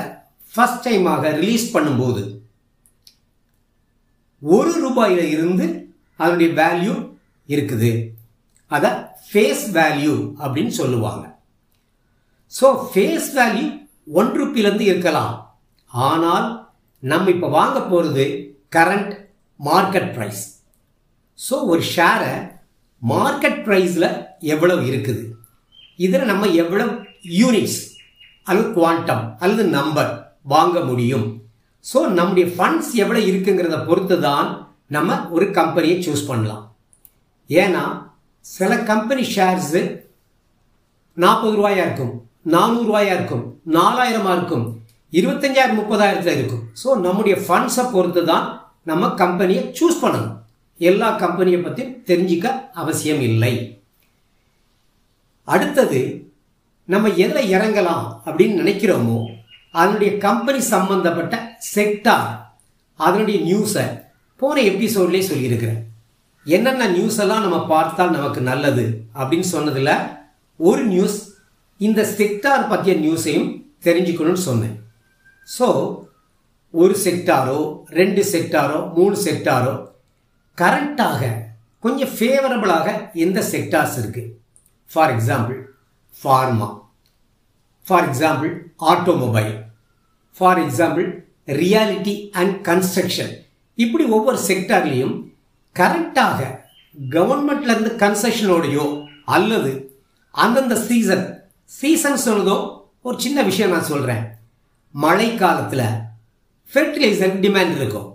ஃபஸ்ட் டைமாக ரிலீஸ் பண்ணும்போது ஒரு ரூபாயில் இருந்து அதனுடைய வேல்யூ இருக்குது, அதை ஃபேஸ் வேல்யூ அப்படின்னு சொல்லுவாங்க. ஸோ ஃபேஸ் வேல்யூ ஒன் ரூபியிலேருந்து இருக்கலாம், ஆனால் நம்ம இப்போ வாங்க போகிறது கரண்ட் மார்க்கெட் ப்ரைஸ். ஸோ ஒரு ஷேரை மார்க்கெட் ப்ரைஸில் எவ்வளவு இருக்குது, இதில் நம்ம எவ்வளவு யூனிட்ஸ் அல்லது குவாண்டம் அல்லது நம்பர் வாங்க முடியும், ஸோ நம்முடைய ஃபண்ட்ஸ் எவ்வளோ இருக்குங்கிறத பொறுத்து தான் நம்ம ஒரு கம்பெனியை சூஸ் பண்ணலாம். ஏன்னா சில கம்பெனி ஷேர்ஸு நாற்பது ரூபாயாக இருக்கும், நானூறுரூவாயாக இருக்கும், நாலாயிரமாக இருக்கும், இருபத்தஞ்சாயிரம் முப்பதாயிரத்தில் இருக்கும். ஸோ நம்முடைய ஃபண்ட்ஸை பொறுத்து தான் நம்ம கம்பெனியை சூஸ் பண்ணணும். எல்லா கம்பெனியை பற்றியும் தெரிஞ்சிக்க அவசியம் இல்லை. அடுத்தது, நம்ம எதில் இறங்கலாம் அப்படின்னு நினைக்கிறோமோ அதனுடைய கம்பெனி சம்பந்தப்பட்ட செக்டார், அதனுடைய நியூஸை போன எபிசோட்லேயே சொல்லியிருக்கிறேன். என்னென்ன நியூஸ் எல்லாம் நம்ம பார்த்தால் நமக்கு நல்லது அப்படின்னு சொன்னதில் ஒரு நியூஸ் இந்த செக்டார் பற்றிய நியூஸையும் தெரிஞ்சுக்கணும்னு சொன்னேன். ஸோ ஒரு செக்டாரோ ரெண்டு செக்டாரோ மூணு செக்டாரோ கரண்ட்டாக கொஞ்சம் ஃபேவரபுளாக எந்த செக்டார்ஸ் இருக்குது, for example pharma, for example automobile, for example reality and construction, இப்படி ஒவ்வொரு செக்டார்லேயும் கரெக்டாக கவர்மெண்ட்லேருந்து கன்செஷனோடையோ அல்லது அந்தந்த சீசன் சீசன் சொல்கிறதோ ஒரு சின்ன விஷயம் நான் சொல்கிறேன். மழை காலத்தில் ஃபெர்டிலைசர் டிமாண்ட் இருக்கும்,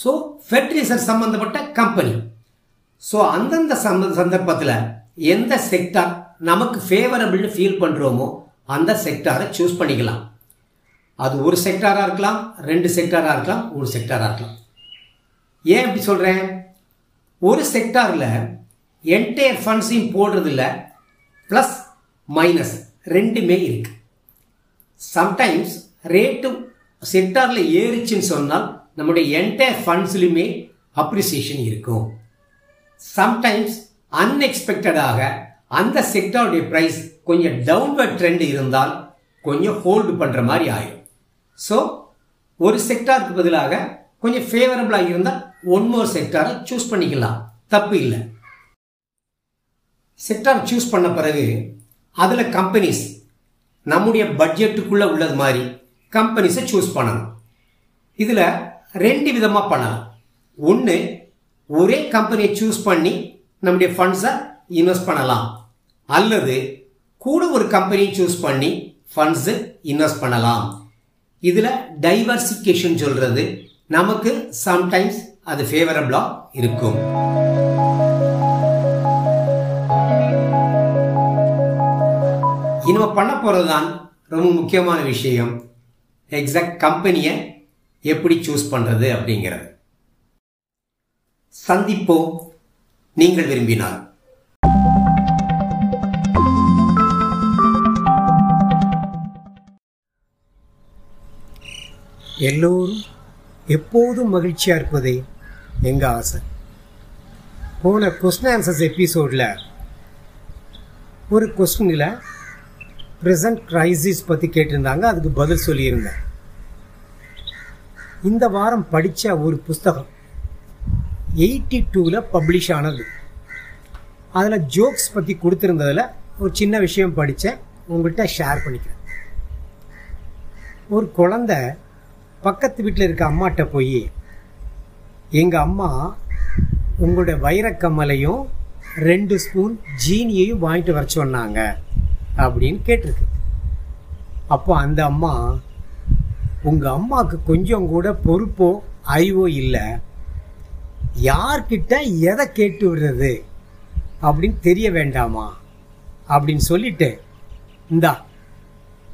ஸோ ஃபெர்டிலைசர் சம்மந்தப்பட்ட கம்பெனி. ஸோ அந்தந்த சந்தர்ப்பத்தில் எந்த செக்டார் நமக்கு ஃபேவரபிள்னு ஃபீல் பண்ணுறோமோ அந்த செக்டாரை சூஸ் பண்ணிக்கலாம். அது ஒரு செக்டாராக இருக்கலாம், ரெண்டு செக்டாராக இருக்கலாம், ஒரு செக்டாராக இருக்கலாம். ஏன் இப்படி சொல்கிறேன், ஒரு செக்டாரில் என்டையர் ஃபண்ட்ஸையும் போடுறதில்ல, ப்ளஸ் மைனஸ் ரெண்டுமே இருக்குது. சம்டைம்ஸ் ரேட்டு செக்டாரில் ஏறிச்சின்னு சொன்னால் நம்முடைய என்டையர் ஃபண்ட்ஸ்லையுமே அப்ரிசியேஷன் இருக்கும். சம்டைம்ஸ் அன்எக்ஸ்பெக்டடாக அந்த செக்டாருடைய ப்ரைஸ் கொஞ்சம் டவுன்வர்ட் ட்ரெண்ட் இருந்தால் கொஞ்சம் ஹோல்டு பண்ணுற மாதிரி ஆகும். ஸோ ஒரு செக்டாருக்கு பதிலாக கொஞ்சம் ஃபேவரபுளாக இருந்தால் ஒன்மோர் செக்டாரை சூஸ் பண்ணிக்கலாம், தப்பு இல்லை. செக்டார் சூஸ் பண்ண பிறகு அதில் கம்பெனிஸ் நம்முடைய பட்ஜெட்டுக்குள்ளே உள்ளது மாதிரி கம்பெனிஸை சூஸ் பண்ணணும். இதில் ரெண்டு விதமாக பண்ணலாம். ஒன்று, ஒரே கம்பெனியை சூஸ் பண்ணி நம்முடைய ஃபண்ட்ஸை இன்வெஸ்ட் பண்ணலாம், அல்லது கூட ஒரு கம்பெனியை சூஸ் பண்ணி ஃபண்ட்ஸு இன்வெஸ்ட் பண்ணலாம். இதில் டைவர்சிஃபிகேஷன் சொல்கிறது நமக்கு சம்டைம்ஸ் அது ஃபேவரபிளாக இருக்கும். இனிமேல் பண்ண போகிறது தான் ரொம்ப முக்கியமான விஷயம், எக்ஸாக்ட் கம்பெனியை எப்படி சூஸ் பண்ணுறது அப்படிங்கிறது. சந்திப்போம் நீங்கள் விரும்பினால். எல்லோரும் எப்போதும் மகிழ்ச்சியாக இருப்பதே எங்கள் ஆசை. போன கொஸ்டின் ஆன்சர்ஸ் எபிசோடில் ஒரு கொஸ்டினில் ப்ரெசன்ட் க்ரைசிஸ் பற்றி கேட்டிருந்தாங்க, அதுக்கு பதில் சொல்லியிருந்தேன். இந்த வாரம் படித்த ஒரு புஸ்தகம் எயிட்டி டூவில் பப்ளிஷ் ஆனது, அதில் ஜோக்ஸ் பற்றி கொடுத்துருந்ததில் ஒரு சின்ன விஷயம் படித்தேன், உங்கள்கிட்ட ஷேர் பண்ணிக்கிறேன். ஒரு குழந்த பக்கத்து வீட்டில் இருக்க அம்மாட்ட போய், எங்கள் அம்மா உங்களுடைய வைரக்கமலையும் ரெண்டு ஸ்பூன் ஜீனியையும் வாங்கிட்டு வர சொன்னாங்க அப்படின்னு கேட்டிருக்கு. அப்போ அந்த அம்மா, உங்கள் அம்மாவுக்கு கொஞ்சம் கூட பொறுப்போ அறிவோ இல்லை, யார்கிட்ட எதை கேட்டு விடுறது அப்படின்னு தெரிய வேண்டாமா அப்படின்னு சொல்லிட்டு, இந்தா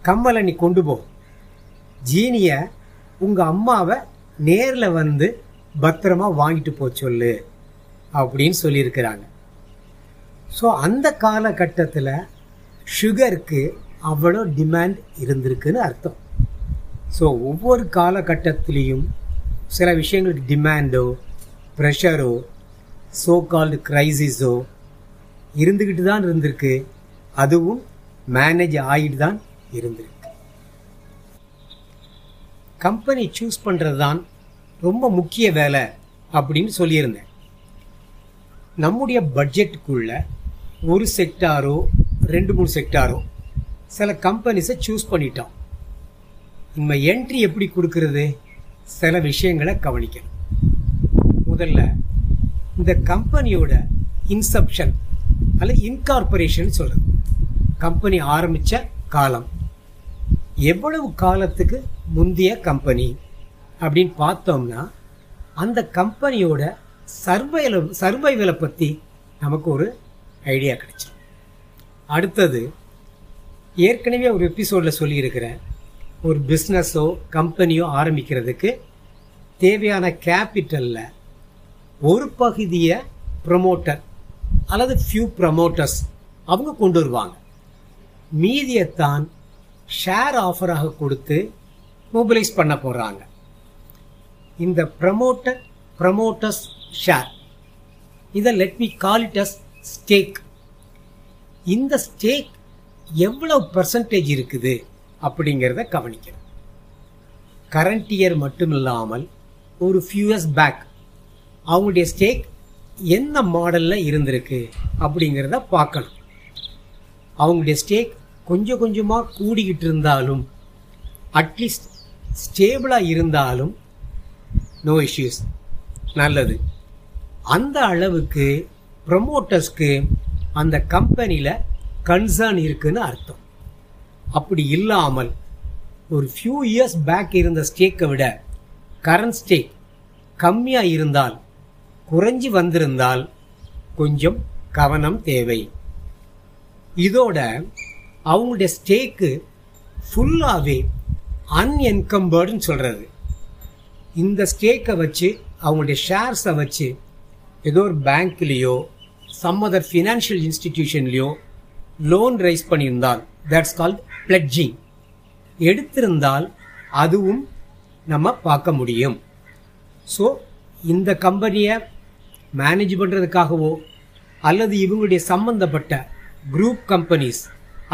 கம்மலை நீ கொண்டு போ, ஜீனியை உங்கள் அம்மாவை நேரில் வந்து பத்திரமா வாங்கிட்டு போ சொல்லு அப்படின்னு சொல்லியிருக்கிறாங்க. ஸோ அந்த காலகட்டத்தில் சுகருக்கு அவ்வளோ டிமாண்ட் இருந்திருக்குன்னு அர்த்தம். ஸோ ஒவ்வொரு காலகட்டத்திலையும் சில விஷயங்களுக்கு டிமாண்டோ ப்ரெஷரோ சோ கால்டு க்ரைசிஸோ இருந்துக்கிட்டு தான் இருந்திருக்கு, அதுவும் மேனேஜ் ஆகிட்டு தான் இருந்திருக்கு. கம்பெனி சூஸ் பண்ணுறது தான் ரொம்ப முக்கிய வேலை அப்படின்னு சொல்லியிருந்தேன். நம்முடைய பட்ஜெட்டுக்குள்ளே ஒரு செக்டாரோ ரெண்டு மூணு செக்டாரோ சில கம்பெனிஸை சூஸ் பண்ணிட்டோம். நம்ம என்ட்ரி எப்படி கொடுக்கறது? சில விஷயங்களை கவனிக்கணும். முதல்ல இந்த கம்பெனியோட இன்செப்ஷன் அல்லது இன்கார்பரேஷன் சொல்கிறது, கம்பெனி ஆரம்பித்த காலம் எவ்வளவு காலத்துக்கு முந்தைய கம்பெனி அப்படின்னு பார்த்தோம்னா அந்த கம்பெனியோட சர்வைல சர்வைவலை பற்றி நமக்கு ஒரு ஐடியா கிடைச்சிடும். அடுத்தது, ஏற்கனவே ஒரு எபிசோடில் சொல்லியிருக்கிறேன், ஒரு பிஸ்னஸோ கம்பெனியோ ஆரம்பிக்கிறதுக்கு தேவையான கேபிட்டலில் ஒரு பகுதியை ப்ரமோட்டர் அல்லது ஃபியூ ப்ரமோட்டர்ஸ் அவங்க கொண்டு வருவாங்க, மீதியைத்தான் ஷேர் ஆஃபராக கொடுத்து மொபிலைஸ் பண்ண போகிறாங்க. இந்த ப்ரமோட்டர் ப்ரமோட்டர்ஸ் ஷேர், இதை let me call it as stake. இந்த ஸ்டேக் எவ்வளவு பர்சன்டேஜ் இருக்குது அப்படிங்கிறத கவனிக்கணும். கரண்ட் இயர் மட்டும் இல்லாமல் ஒரு ஃபியூ இயர்ஸ் பேக் அவங்களுடைய ஸ்டேக் என்ன மாடலில் இருந்திருக்கு அப்படிங்கிறத பார்க்கணும். அவங்களுடைய ஸ்டேக் கொஞ்சம் கொஞ்சமாக கூடிக்கிட்டு இருந்தாலும் அட்லீஸ்ட் ஸ்டேபிளாக இருந்தாலும் நோ இஷ்யூஸ், நல்லது. அந்த அளவுக்கு ப்ரமோட்டர்ஸ்க்கு அந்த கம்பெனியில் கன்சர்ன் இருக்குதுன்னு அர்த்தம். அப்படி இல்லாமல் ஒரு ஃபியூ இயர்ஸ் பேக் இருந்த ஸ்டேக்கை விட கரண்ட் ஸ்டேக் கம்மியாக இருந்தால், குறைஞ்சி வந்திருந்தால் கொஞ்சம் கவனம் தேவை. இதோட அவங்களுடைய ஸ்டேக்கு ஃபுல்லாகவே அன்என்கம்பர்டுன்னு சொல்கிறது, இந்த ஸ்டேக்கை வச்சு அவங்களுடைய ஷேர்ஸை வச்சு ஏதோ ஒரு பேங்க்லேயோ சம் அதர் ஃபினான்ஷியல் இன்ஸ்டிடியூஷன்லேயோ லோன் ரைஸ் பண்ணியிருந்தால் தட்ஸ் கால்ட் பிளட்ஜிங் எடுத்திருந்தால் அதுவும் நம்ம பார்க்க முடியும். ஸோ இந்த கம்பெனியை மேனேஜ் பண்ணுறதுக்காகவோ அல்லது இவங்களுடைய சம்பந்தப்பட்ட குரூப் கம்பெனிஸ்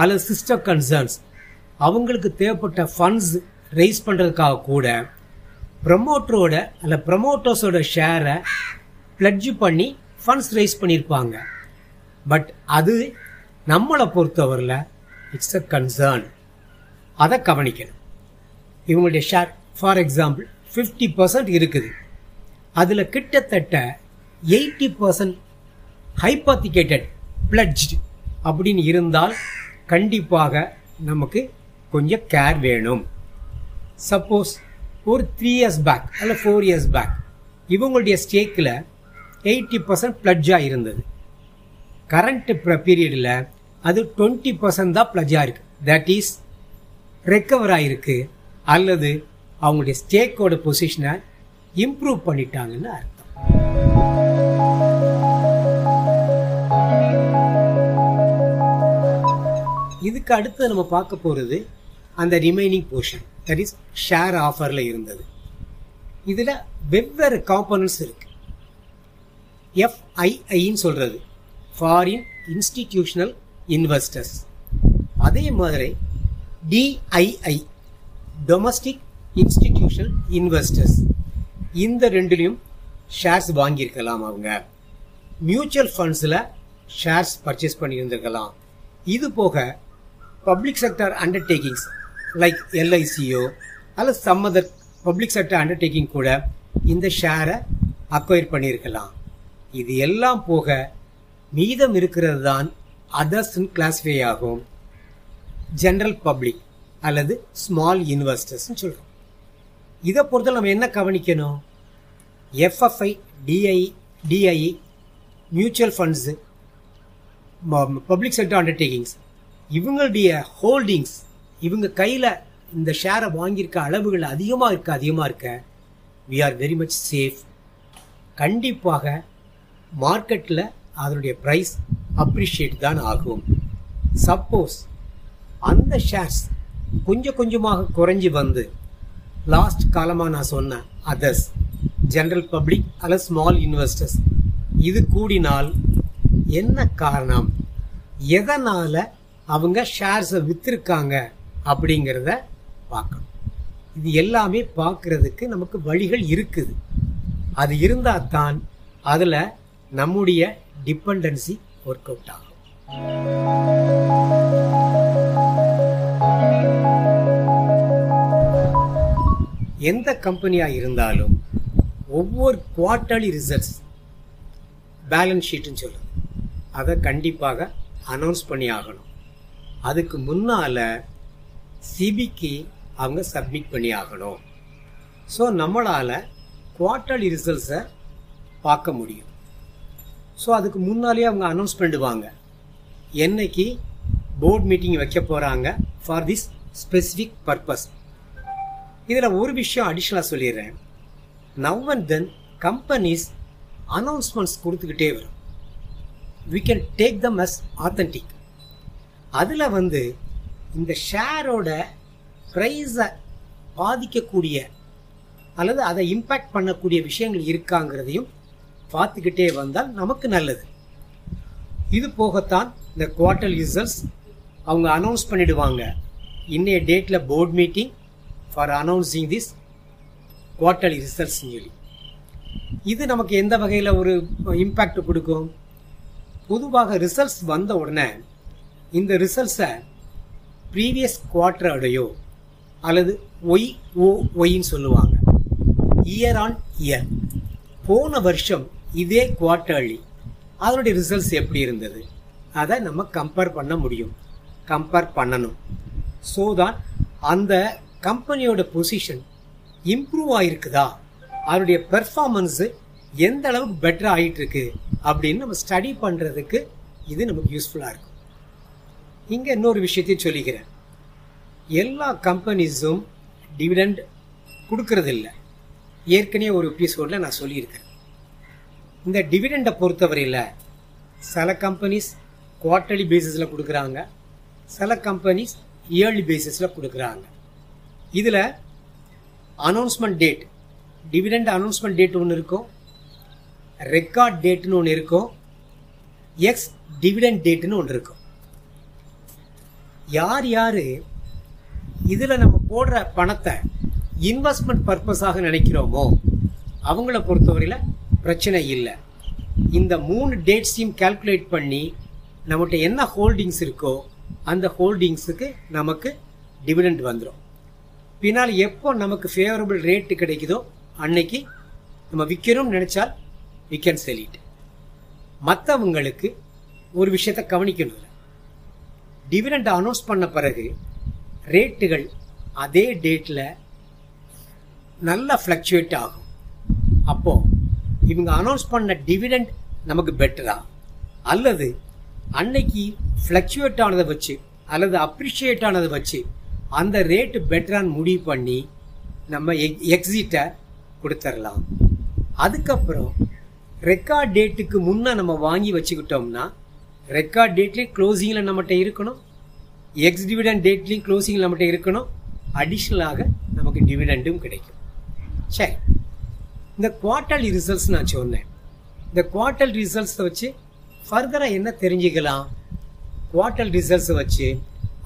அல்லது சிஸ்டர் கன்சர்ன்ஸ் அவங்களுக்கு தேவைப்பட்ட ஃபண்ட்ஸ் ரைஸ் பண்ணுறதுக்காக கூட ப்ரமோட்டரோட அல்ல ப்ரமோட்டர்ஸோட ஷேரை பிளட்ஜ் பண்ணி ஃபண்ட்ஸ் ரைஸ் பண்ணியிருப்பாங்க. பட் அது நம்மளை பொறுத்தவரையில் இட்ஸ் அ கன்சர்ன், அதை கவனிக்கணும். இவங்களுடைய share for example fifty percent இருக்குது, அதில் கிட்டத்தட்ட எயிட்டி பர்சன்ட் ஹைபாத்திகேட்டட் பிளட்ஜ்டு அப்படின்னு இருந்தால் கண்டிப்பாக நமக்கு கொஞ்சம் கேர் வேணும். சப்போஸ் ஒரு த்ரீ இயர்ஸ் பேக் அல்ல ஃபோர் இயர்ஸ் பேக் இவங்களுடைய ஸ்டேக்கில் எயிட்டி பர்சன்ட் பிளட்ஜாக இருந்தது, கரண்ட் பீரியடில் அது டுவெண்ட்டி பர்சன்ட் தான் பிளட்ஜாக இருக்குது, தட் இஸ் ரெக்கவர் ஆகிருக்கு அல்லது அவங்களுடைய ஸ்டேக்கோட பொசிஷனை இம்ப்ரூவ் பண்ணிட்டாங்கன்னு அர்த்தம். இதுக்கு அடுத்து நம்ம பார்க்க போகிறது அந்த remaining portion, that is share ஆஃபரில் இருந்தது. இதில் வெவ்வேறு காம்பனன்ட்ஸ் இருக்குது. எஃப்ஐஐன்னு சொல்கிறது ஃபாரின் இன்ஸ்டிடியூஷனல் இன்வெஸ்டர்ஸ், அதே மாதிரி டிஐஐ டொமஸ்டிக் இன்ஸ்டிடியூஷனல் இன்வெஸ்டர்ஸ். இந்த ரெண்டுலேயும் ஷேர்ஸ் வாங்கியிருக்கலாம், அவங்க மியூச்சுவல் ஃபண்ட்ஸில் ஷேர்ஸ் பர்ச்சேஸ் பண்ணியிருந்திருக்கலாம். இது போக பப்ளிக் செக்டர் அண்டர்டேக்கிங்ஸ் லைக் எல்ஐசியோ அல்லது some other public sector undertaking கூட இந்த ஷேரை அக்வயர் பண்ணியிருக்கலாம். இது எல்லாம் போக மீதம் இருக்கிறது தான் அதர்ஸ்ன்னு கிளாஸிஃபை ஆகும், ஜென்ரல் பப்ளிக் அல்லது ஸ்மால் இன்வெஸ்டர்ஸ்ன்னு சொல்கிறோம். இதை பொறுத்தவரை நம்ம என்ன கவனிக்கணும்? FFI DI DI mutual funds public sector undertakings இவங்களுடைய ஹோல்டிங்ஸ், இவங்க கையில் இந்த ஷேரை வாங்கியிருக்க அளவுகள் அதிகமாக இருக்க அதிகமாக இருக்க we are very much safe. கண்டிப்பாக மார்க்கெட்டில் அதனுடைய ப்ரைஸ் அப்ரிஷியேட் தான் ஆகும். சப்போஸ் அந்த ஷேர்ஸ் கொஞ்சம் கொஞ்சமாக குறைஞ்சி வந்து லாஸ்ட் காலமாக நான் சொன்னேன் அதர்ஸ், ஜென்ரல் பப்ளிக் அல்லது ஸ்மால் இன்வெஸ்டர்ஸ், இது கூடினால் என்ன காரணம், எதனால் அவங்க ஷேர்ஸை விற்றுருக்காங்க அப்படிங்கிறத பார்க்கணும். இது எல்லாமே பார்க்குறதுக்கு நமக்கு வழிகள் இருக்குது. அது இருந்தால் தான் அதில் நம்முடைய டிபெண்டன்சி ஒர்க் அவுட் ஆகும். எந்த கம்பெனியாக இருந்தாலும் ஒவ்வொரு குவார்டர்லி ரிசல்ட்ஸ் பேலன்ஸ் ஷீட்டுன்னு சொல்லுது, அதை கண்டிப்பாக அனௌன்ஸ் பண்ணி ஆகணும். அதுக்கு முன்னால் சிபிக்கு அவங்க சப்மிட் பண்ணி ஆகணும். ஸோ நம்மளால் குவார்டர்லி ரிசல்ட்ஸை பார்க்க முடியும். ஸோ அதுக்கு முன்னாலே அவங்க அனௌன்ஸ் பண்ணிடுவாங்க என்னைக்கு போர்ட் மீட்டிங் வைக்க போகிறாங்க ஃபார் திஸ் ஸ்பெசிஃபிக் பர்பஸ். இதில் ஒரு விஷயம் அடிஷ்னலாக சொல்லிடுறேன், now and then companies announcements கொடுத்துக்கிட்டே வரும். We can take them as authentic. அதில் வந்து இந்த ஷேரோட ப்ரைஸை பாதிக்கக்கூடிய அல்லது அதை இம்பேக்ட் பண்ணக்கூடிய விஷயங்கள் இருக்காங்கிறதையும் பார்த்துக்கிட்டே வந்தால் நமக்கு நல்லது. இது போகத்தான் இந்த குவார்ட்டர் ரிசல்ட்ஸ் அவங்க அனௌன்ஸ் பண்ணிடுவாங்க, இன்னைய டேட்டில் board meeting for announcing this quarterly ரிசல்ட்ஸ்ன்னு சொல்லி. இது நமக்கு எந்த வகையில் ஒரு இம்பேக்ட் கொடுக்கும்? பொதுவாக ரிசல்ட்ஸ் வந்த உடனே இந்த ரிசல்ட்ஸை ப்ரீவியஸ் குவார்ட்டரோடையோ அல்லது ஒய் ஓ ஒயின்னு சொல்லுவாங்க, இயர் ஆன் இயர், போன வருஷம் இதே குவார்ட்டர்லி அதனுடைய ரிசல்ட்ஸ் எப்படி இருந்தது அதை நம்ம கம்பேர் பண்ண முடியும், கம்பேர் பண்ணணும். ஸோ தான் அந்த கம்பெனியோட பொசிஷன் இம்ப்ரூவ் ஆகிருக்குதா, அதனுடைய பெர்ஃபார்மன்ஸு எந்த அளவுக்கு பெட்டராக ஆகிட்டுருக்கு அப்படின்னு நம்ம ஸ்டடி பண்ணுறதுக்கு இது நமக்கு யூஸ்ஃபுல்லாக இருக்கும். இங்கே இன்னொரு விஷயத்தையும் சொல்லிக்கிறேன், எல்லா கம்பெனிஸும் டிவிடெண்ட் கொடுக்கறதில்ல. ஏற்கனவே ஒரு எபிசோடில் நான் சொல்லியிருக்கிறேன். இந்த டிவிடெண்டை பொறுத்தவரையில் சில கம்பெனிஸ் குவார்டர்லி பேசிஸில் கொடுக்குறாங்க, சில கம்பெனிஸ் இயர்லி பேசிஸில் கொடுக்குறாங்க. இதில் announcement date, dividend announcement date ஒன்று இருக்கும், ரெக்கார்ட் டேட்டுன்னு ஒன்று இருக்கும், எக்ஸ் டிவிடெண்ட் டேட்டுன்னு ஒன்று இருக்கும். யார் யார் இதில் நம்ம போடுற பணத்தை இன்வெஸ்ட்மெண்ட் பர்பஸாக நினைக்கிறோமோ அவங்கள பொறுத்தவரையில் பிரச்சனை இல்லை. இந்த மூணு டேட்ஸையும் கால்குலேட் பண்ணி நம்மகிட்ட என்ன ஹோல்டிங்ஸ் இருக்கோ அந்த ஹோல்டிங்ஸுக்கு நமக்கு டிவிடெண்ட் வந்துடும். பின்னால் எப்போ நமக்கு ஃபேவரபிள் ரேட்டு கிடைக்குதோ அன்னைக்கு நம்ம விற்கணும்னு நினச்சால் வி கேன் செல் இட். மற்றவங்களுக்கு ஒரு விஷயத்தை கவனிக்கணும், டிவிடெண்ட் அனௌன்ஸ் பண்ண பிறகு ரேட்டுகள் அதே டேட்டில் நல்லா ஃப்ளக்சுவேட் ஆகும். அப்போது இவங்க அனௌன்ஸ் பண்ண டிவிடெண்ட் நமக்கு பெட்டரா அல்லது அன்னைக்கு ஃப்ளக்சுவேட் ஆனதை வச்சு அல்லது அப்ரிஷியேட் ஆனதை வச்சு அந்த ரேட்டு பெட்டரான்னு முடிவு பண்ணி நம்ம எக் எக்ஸிட்டை கொடுத்துடலாம். அதுக்கப்புறம் ரெக்கார்ட் டேட்டுக்கு முன்னே நம்ம வாங்கி வச்சுக்கிட்டோம்னா ரெக்கார்ட் டேட்லேயும் க்ளோசிங்கில் நம்மகிட்ட இருக்கணும், எக்ஸ் டிவிடெண்ட் டேட்லேயும் க்ளோசிங்கில் நம்மகிட்ட இருக்கணும், அடிஷ்னலாக நமக்கு டிவிடெண்டும் கிடைக்கும். சரி, இந்த குவார்ட்டர்லி ரிசல்ட்ஸ் நான் சொன்னேன், இந்த குவார்ட்டர்லி ரிசல்ட்ஸை வச்சு ஃபர்தராக என்ன தெரிஞ்சுக்கலாம்? குவார்ட்டர்லி ரிசல்ட்ஸை வச்சு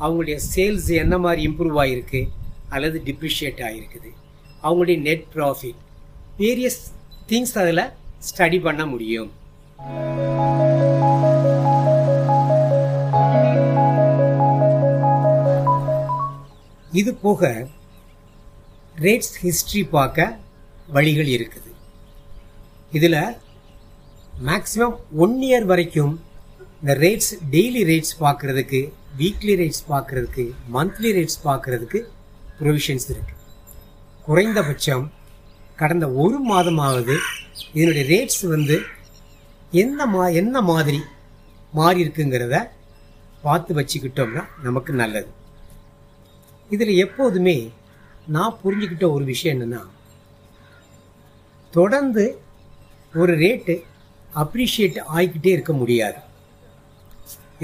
அவங்களுடைய சேல்ஸ் என்ன மாதிரி இம்ப்ரூவ் ஆகிருக்கு அல்லது டிப்ரிஷியேட் ஆகிருக்குது, அவங்களுடைய நெட் ப்ராஃபிட், வேரியஸ் திங்ஸ் அதில் ஸ்டடி பண்ண முடியும். இது போக ரேட்ஸ் ஹிஸ்ட்ரி பார்க்க வழிகள் இருக்குது. இதில் மேக்ஸிமம் ஒன் இயர் வரைக்கும் இந்த ரேட்ஸ், டெய்லி ரேட்ஸ் பார்க்குறதுக்கு, வீக்லி ரேட்ஸ் பார்க்குறதுக்கு, மந்த்லி ரேட்ஸ் பார்க்குறதுக்கு ப்ரொவிஷன்ஸ் இருக்குது. குறைந்தபட்சம் கடந்த ஒரு மாதமாவது இதனுடைய ரேட்ஸ் வந்து என்ன மா என்ன மாதிரி மாறி இருக்குங்கிறத பார்த்து வச்சுக்கிட்டோம்னா நமக்கு நல்லது. இதில் எப்போதுமே நான் புரிஞ்சுக்கிட்ட ஒரு விஷயம் என்னென்னா, தொடர்ந்து ஒரு ரேட்டு அப்ரிஷியேட் ஆகிக்கிட்டே இருக்க முடியாது,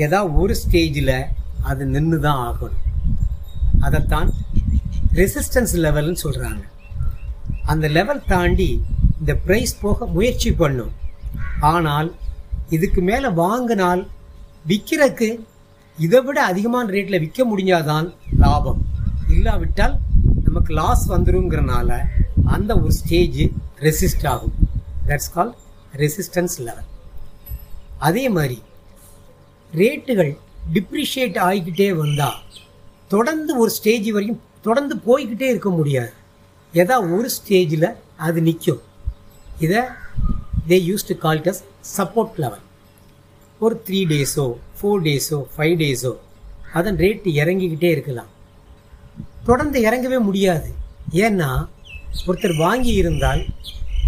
ஏதாவது ஒரு ஸ்டேஜில் அது நின்று தான் ஆகணும். அதைத்தான் ரெசிஸ்டன்ஸ் லெவல்னு சொல்கிறாங்க. அந்த லெவல் தாண்டி இந்த ப்ரைஸ் போக முயற்சி பண்ணும். ஆனால் இதுக்கு மேலே வாங்கினால் விற்கிறக்கு இதை விட அதிகமான ரேட்டில் விற்க முடிஞ்சாதான் லாபம், இல்லாவிட்டால் நமக்கு லாஸ் வந்துருங்கிறனால அந்த ஒரு ஸ்டேஜ் ரெசிஸ்ட் ஆகும். That's call resistance level. அதே மாதிரி ரேட்டுகள் டிப்ரிஷியேட் ஆகிக்கிட்டே வந்தால் தொடர்ந்து ஒரு ஸ்டேஜ் வரைக்கும் தொடர்ந்து போய்கிட்டே இருக்க முடியாது. ஏதா ஒரு ஸ்டேஜில் அது நிற்கும். இதை they use to call it as support level. ஒரு த்ரீ டேஸோ ஃபோர் டேஸோ ஃபைவ் டேஸோ அதன் ரேட்டு இறங்கிக்கிட்டே இருக்கலாம். தொடர்ந்து இறங்கவே முடியாது. ஏன்னா ஒருத்தர் வாங்கி இருந்தால்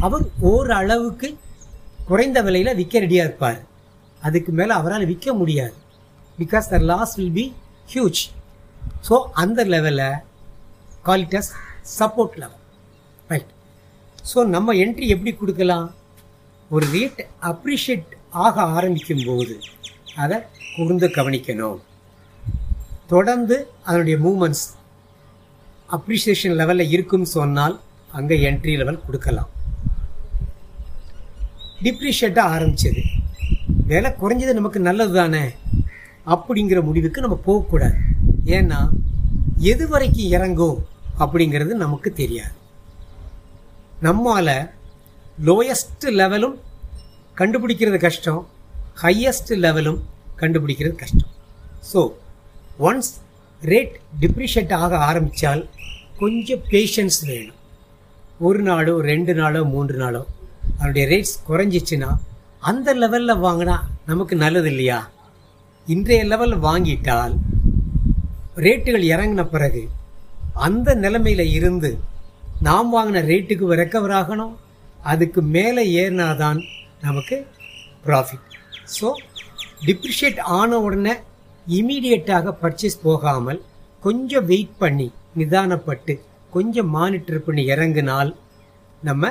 அவர் ஓரளவுக்கு குறைந்த விலையில் விற்க ரெடியாக இருப்பார். அதுக்கு மேலே அவரால் விற்க முடியாது. Because their loss will be huge. So அந்த லெவலில் call it as support level, right? So நம்ம என்ட்ரி எப்படி கொடுக்கலாம்? ஒரு ரேட் அப்ரிஷியேட் ஆக ஆரம்பிக்கும்போது அதை கூர்ந்து கவனிக்கணும். தொடர்ந்து அதனுடைய மூமெண்ட்ஸ் அப்ரிஷியேஷன் லெவலில் இருக்குன்னு சொன்னால் அங்கே என்ட்ரி லெவல் கொடுக்கலாம். டிப்ரிஷியேட்டாக ஆரம்பிச்சது, விலை குறைஞ்சது நமக்கு நல்லது தானே அப்படிங்கிற முடிவுக்கு நம்ம போகக்கூடாது. ஏன்னா எது வரைக்கும் இறங்கும் அப்படிங்கிறது நமக்கு தெரியாது. நம்மால் லோயஸ்ட் லெவலும் கண்டுபிடிக்கிறது கஷ்டம், ஹையஸ்ட் லெவலும் கண்டுபிடிக்கிறது கஷ்டம். ஸோ ஒன்ஸ் ரேட் டிப்ரிஷியேட் ஆக ஆரம்பித்தால் கொஞ்சம் பேஷன்ஸ் வேணும். ஒரு நாளோ ரெண்டு நாளோ மூன்று நாளோ அதனுடைய ரேட்ஸ் குறைஞ்சிச்சின்னா அந்த லெவலில் வாங்கினா நமக்கு நல்லது இல்லையா? இன்றைய லெவலில் வாங்கிட்டால் ரேட்டுகள் இறங்கின பிறகு அந்த நிலைமையில் இருந்து நாம் வாங்கின ரேட்டுக்கு ரெக்கவர் ஆகணும். அதுக்கு மேலே ஏறினாதான் நமக்கு ப்ராஃபிட். ஸோ டிப்ரிஷியேட் ஆன உடனே இமீடியட்டாக பர்ச்சேஸ் போகாமல் கொஞ்சம் வெயிட் பண்ணி நிதானப்பட்டு கொஞ்சம் மானிட்டர் பண்ணி இறங்கினால் நம்ம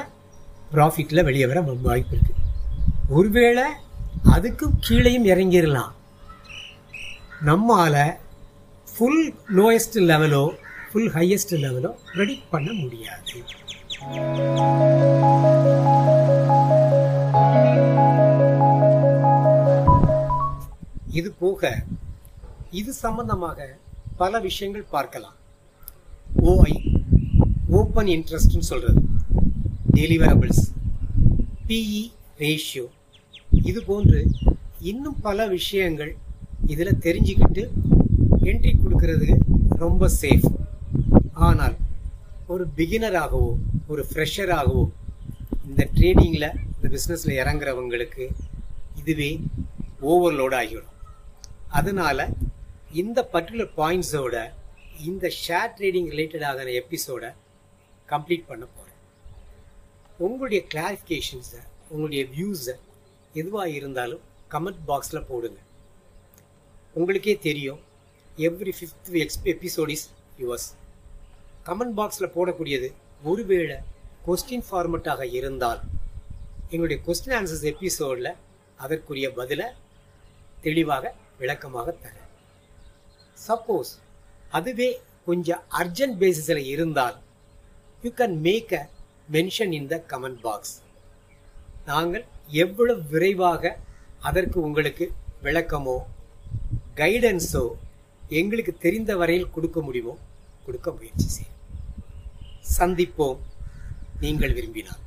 ப்ராஃபிட்டில் வெளியே வர வாய்ப்பு இருக்குது. ஒருவேளை அதுக்கும் கீழேயும் இறங்கிடலாம். நம்மால் ஃபுல் லோயஸ்ட் லெவலோ ஃபுல் ஹையஸ்ட் லெவலோ ப்ரெடிக்ட் பண்ண முடியாது. இது போக இது சம்பந்தமாக பல விஷயங்கள் பார்க்கலாம். ஓஐ ஓப்பன் இன்ட்ரெஸ்ட்னு சொல்கிறது, டெலிவரபிள்ஸ், பிஇ ரேஷியோ, இது போன்று இன்னும் பல விஷயங்கள் இதில் தெரிஞ்சுக்கிட்டு என்ட்ரி கொடுக்கறது ரொம்ப சேஃப். ஆனால் ஒரு பிகினராகவோ ஒரு ஃப்ரெஷராகவோ இந்த ட்ரேடிங்கில் இந்த பிஸ்னஸில் இறங்குறவங்களுக்கு இதுவே ஓவர்லோட் ஆகிவிடும். அதனால் இந்த பர்டிகுலர் பாயிண்ட்ஸோட இந்த ஷேர் ட்ரேடிங் ரிலேட்டடான எபிசோடை கம்ப்ளீட் பண்ண போகிறேன். உங்களுடைய கிளாரிஃபிகேஷன்ஸை உங்களுடைய வியூஸை எதுவாக இருந்தாலும் கமெண்ட் பாக்ஸில் போடுங்க. உங்களுக்கே தெரியும் every fifth XP episode is yours. Comment பாக்ஸில் போடக்கூடியது ஒருவேளை கொஸ்டின் ஃபார்மெட்டாக இருந்தால் எங்களுடைய கொஸ்டின் ஆன்சர்ஸ் எபிசோடில் அதற்குரிய பதிலை தெளிவாக விளக்கமாக தரேன். சப்போஸ் அதுவே கொஞ்சம் அர்ஜென்ட் பேசிஸில் இருந்தால் you can make a mention in the comment box. நாங்கள் எவ்வளவு விரைவாக அதற்கு உங்களுக்கு விளக்கமோ கைடன்ஸோ எங்களுக்கு தெரிந்த வரையில் கொடுக்க முடியுமோ கொடுக்க முயற்சி செய்யும். சந்திப்போம் நீங்கள் விரும்பினால்.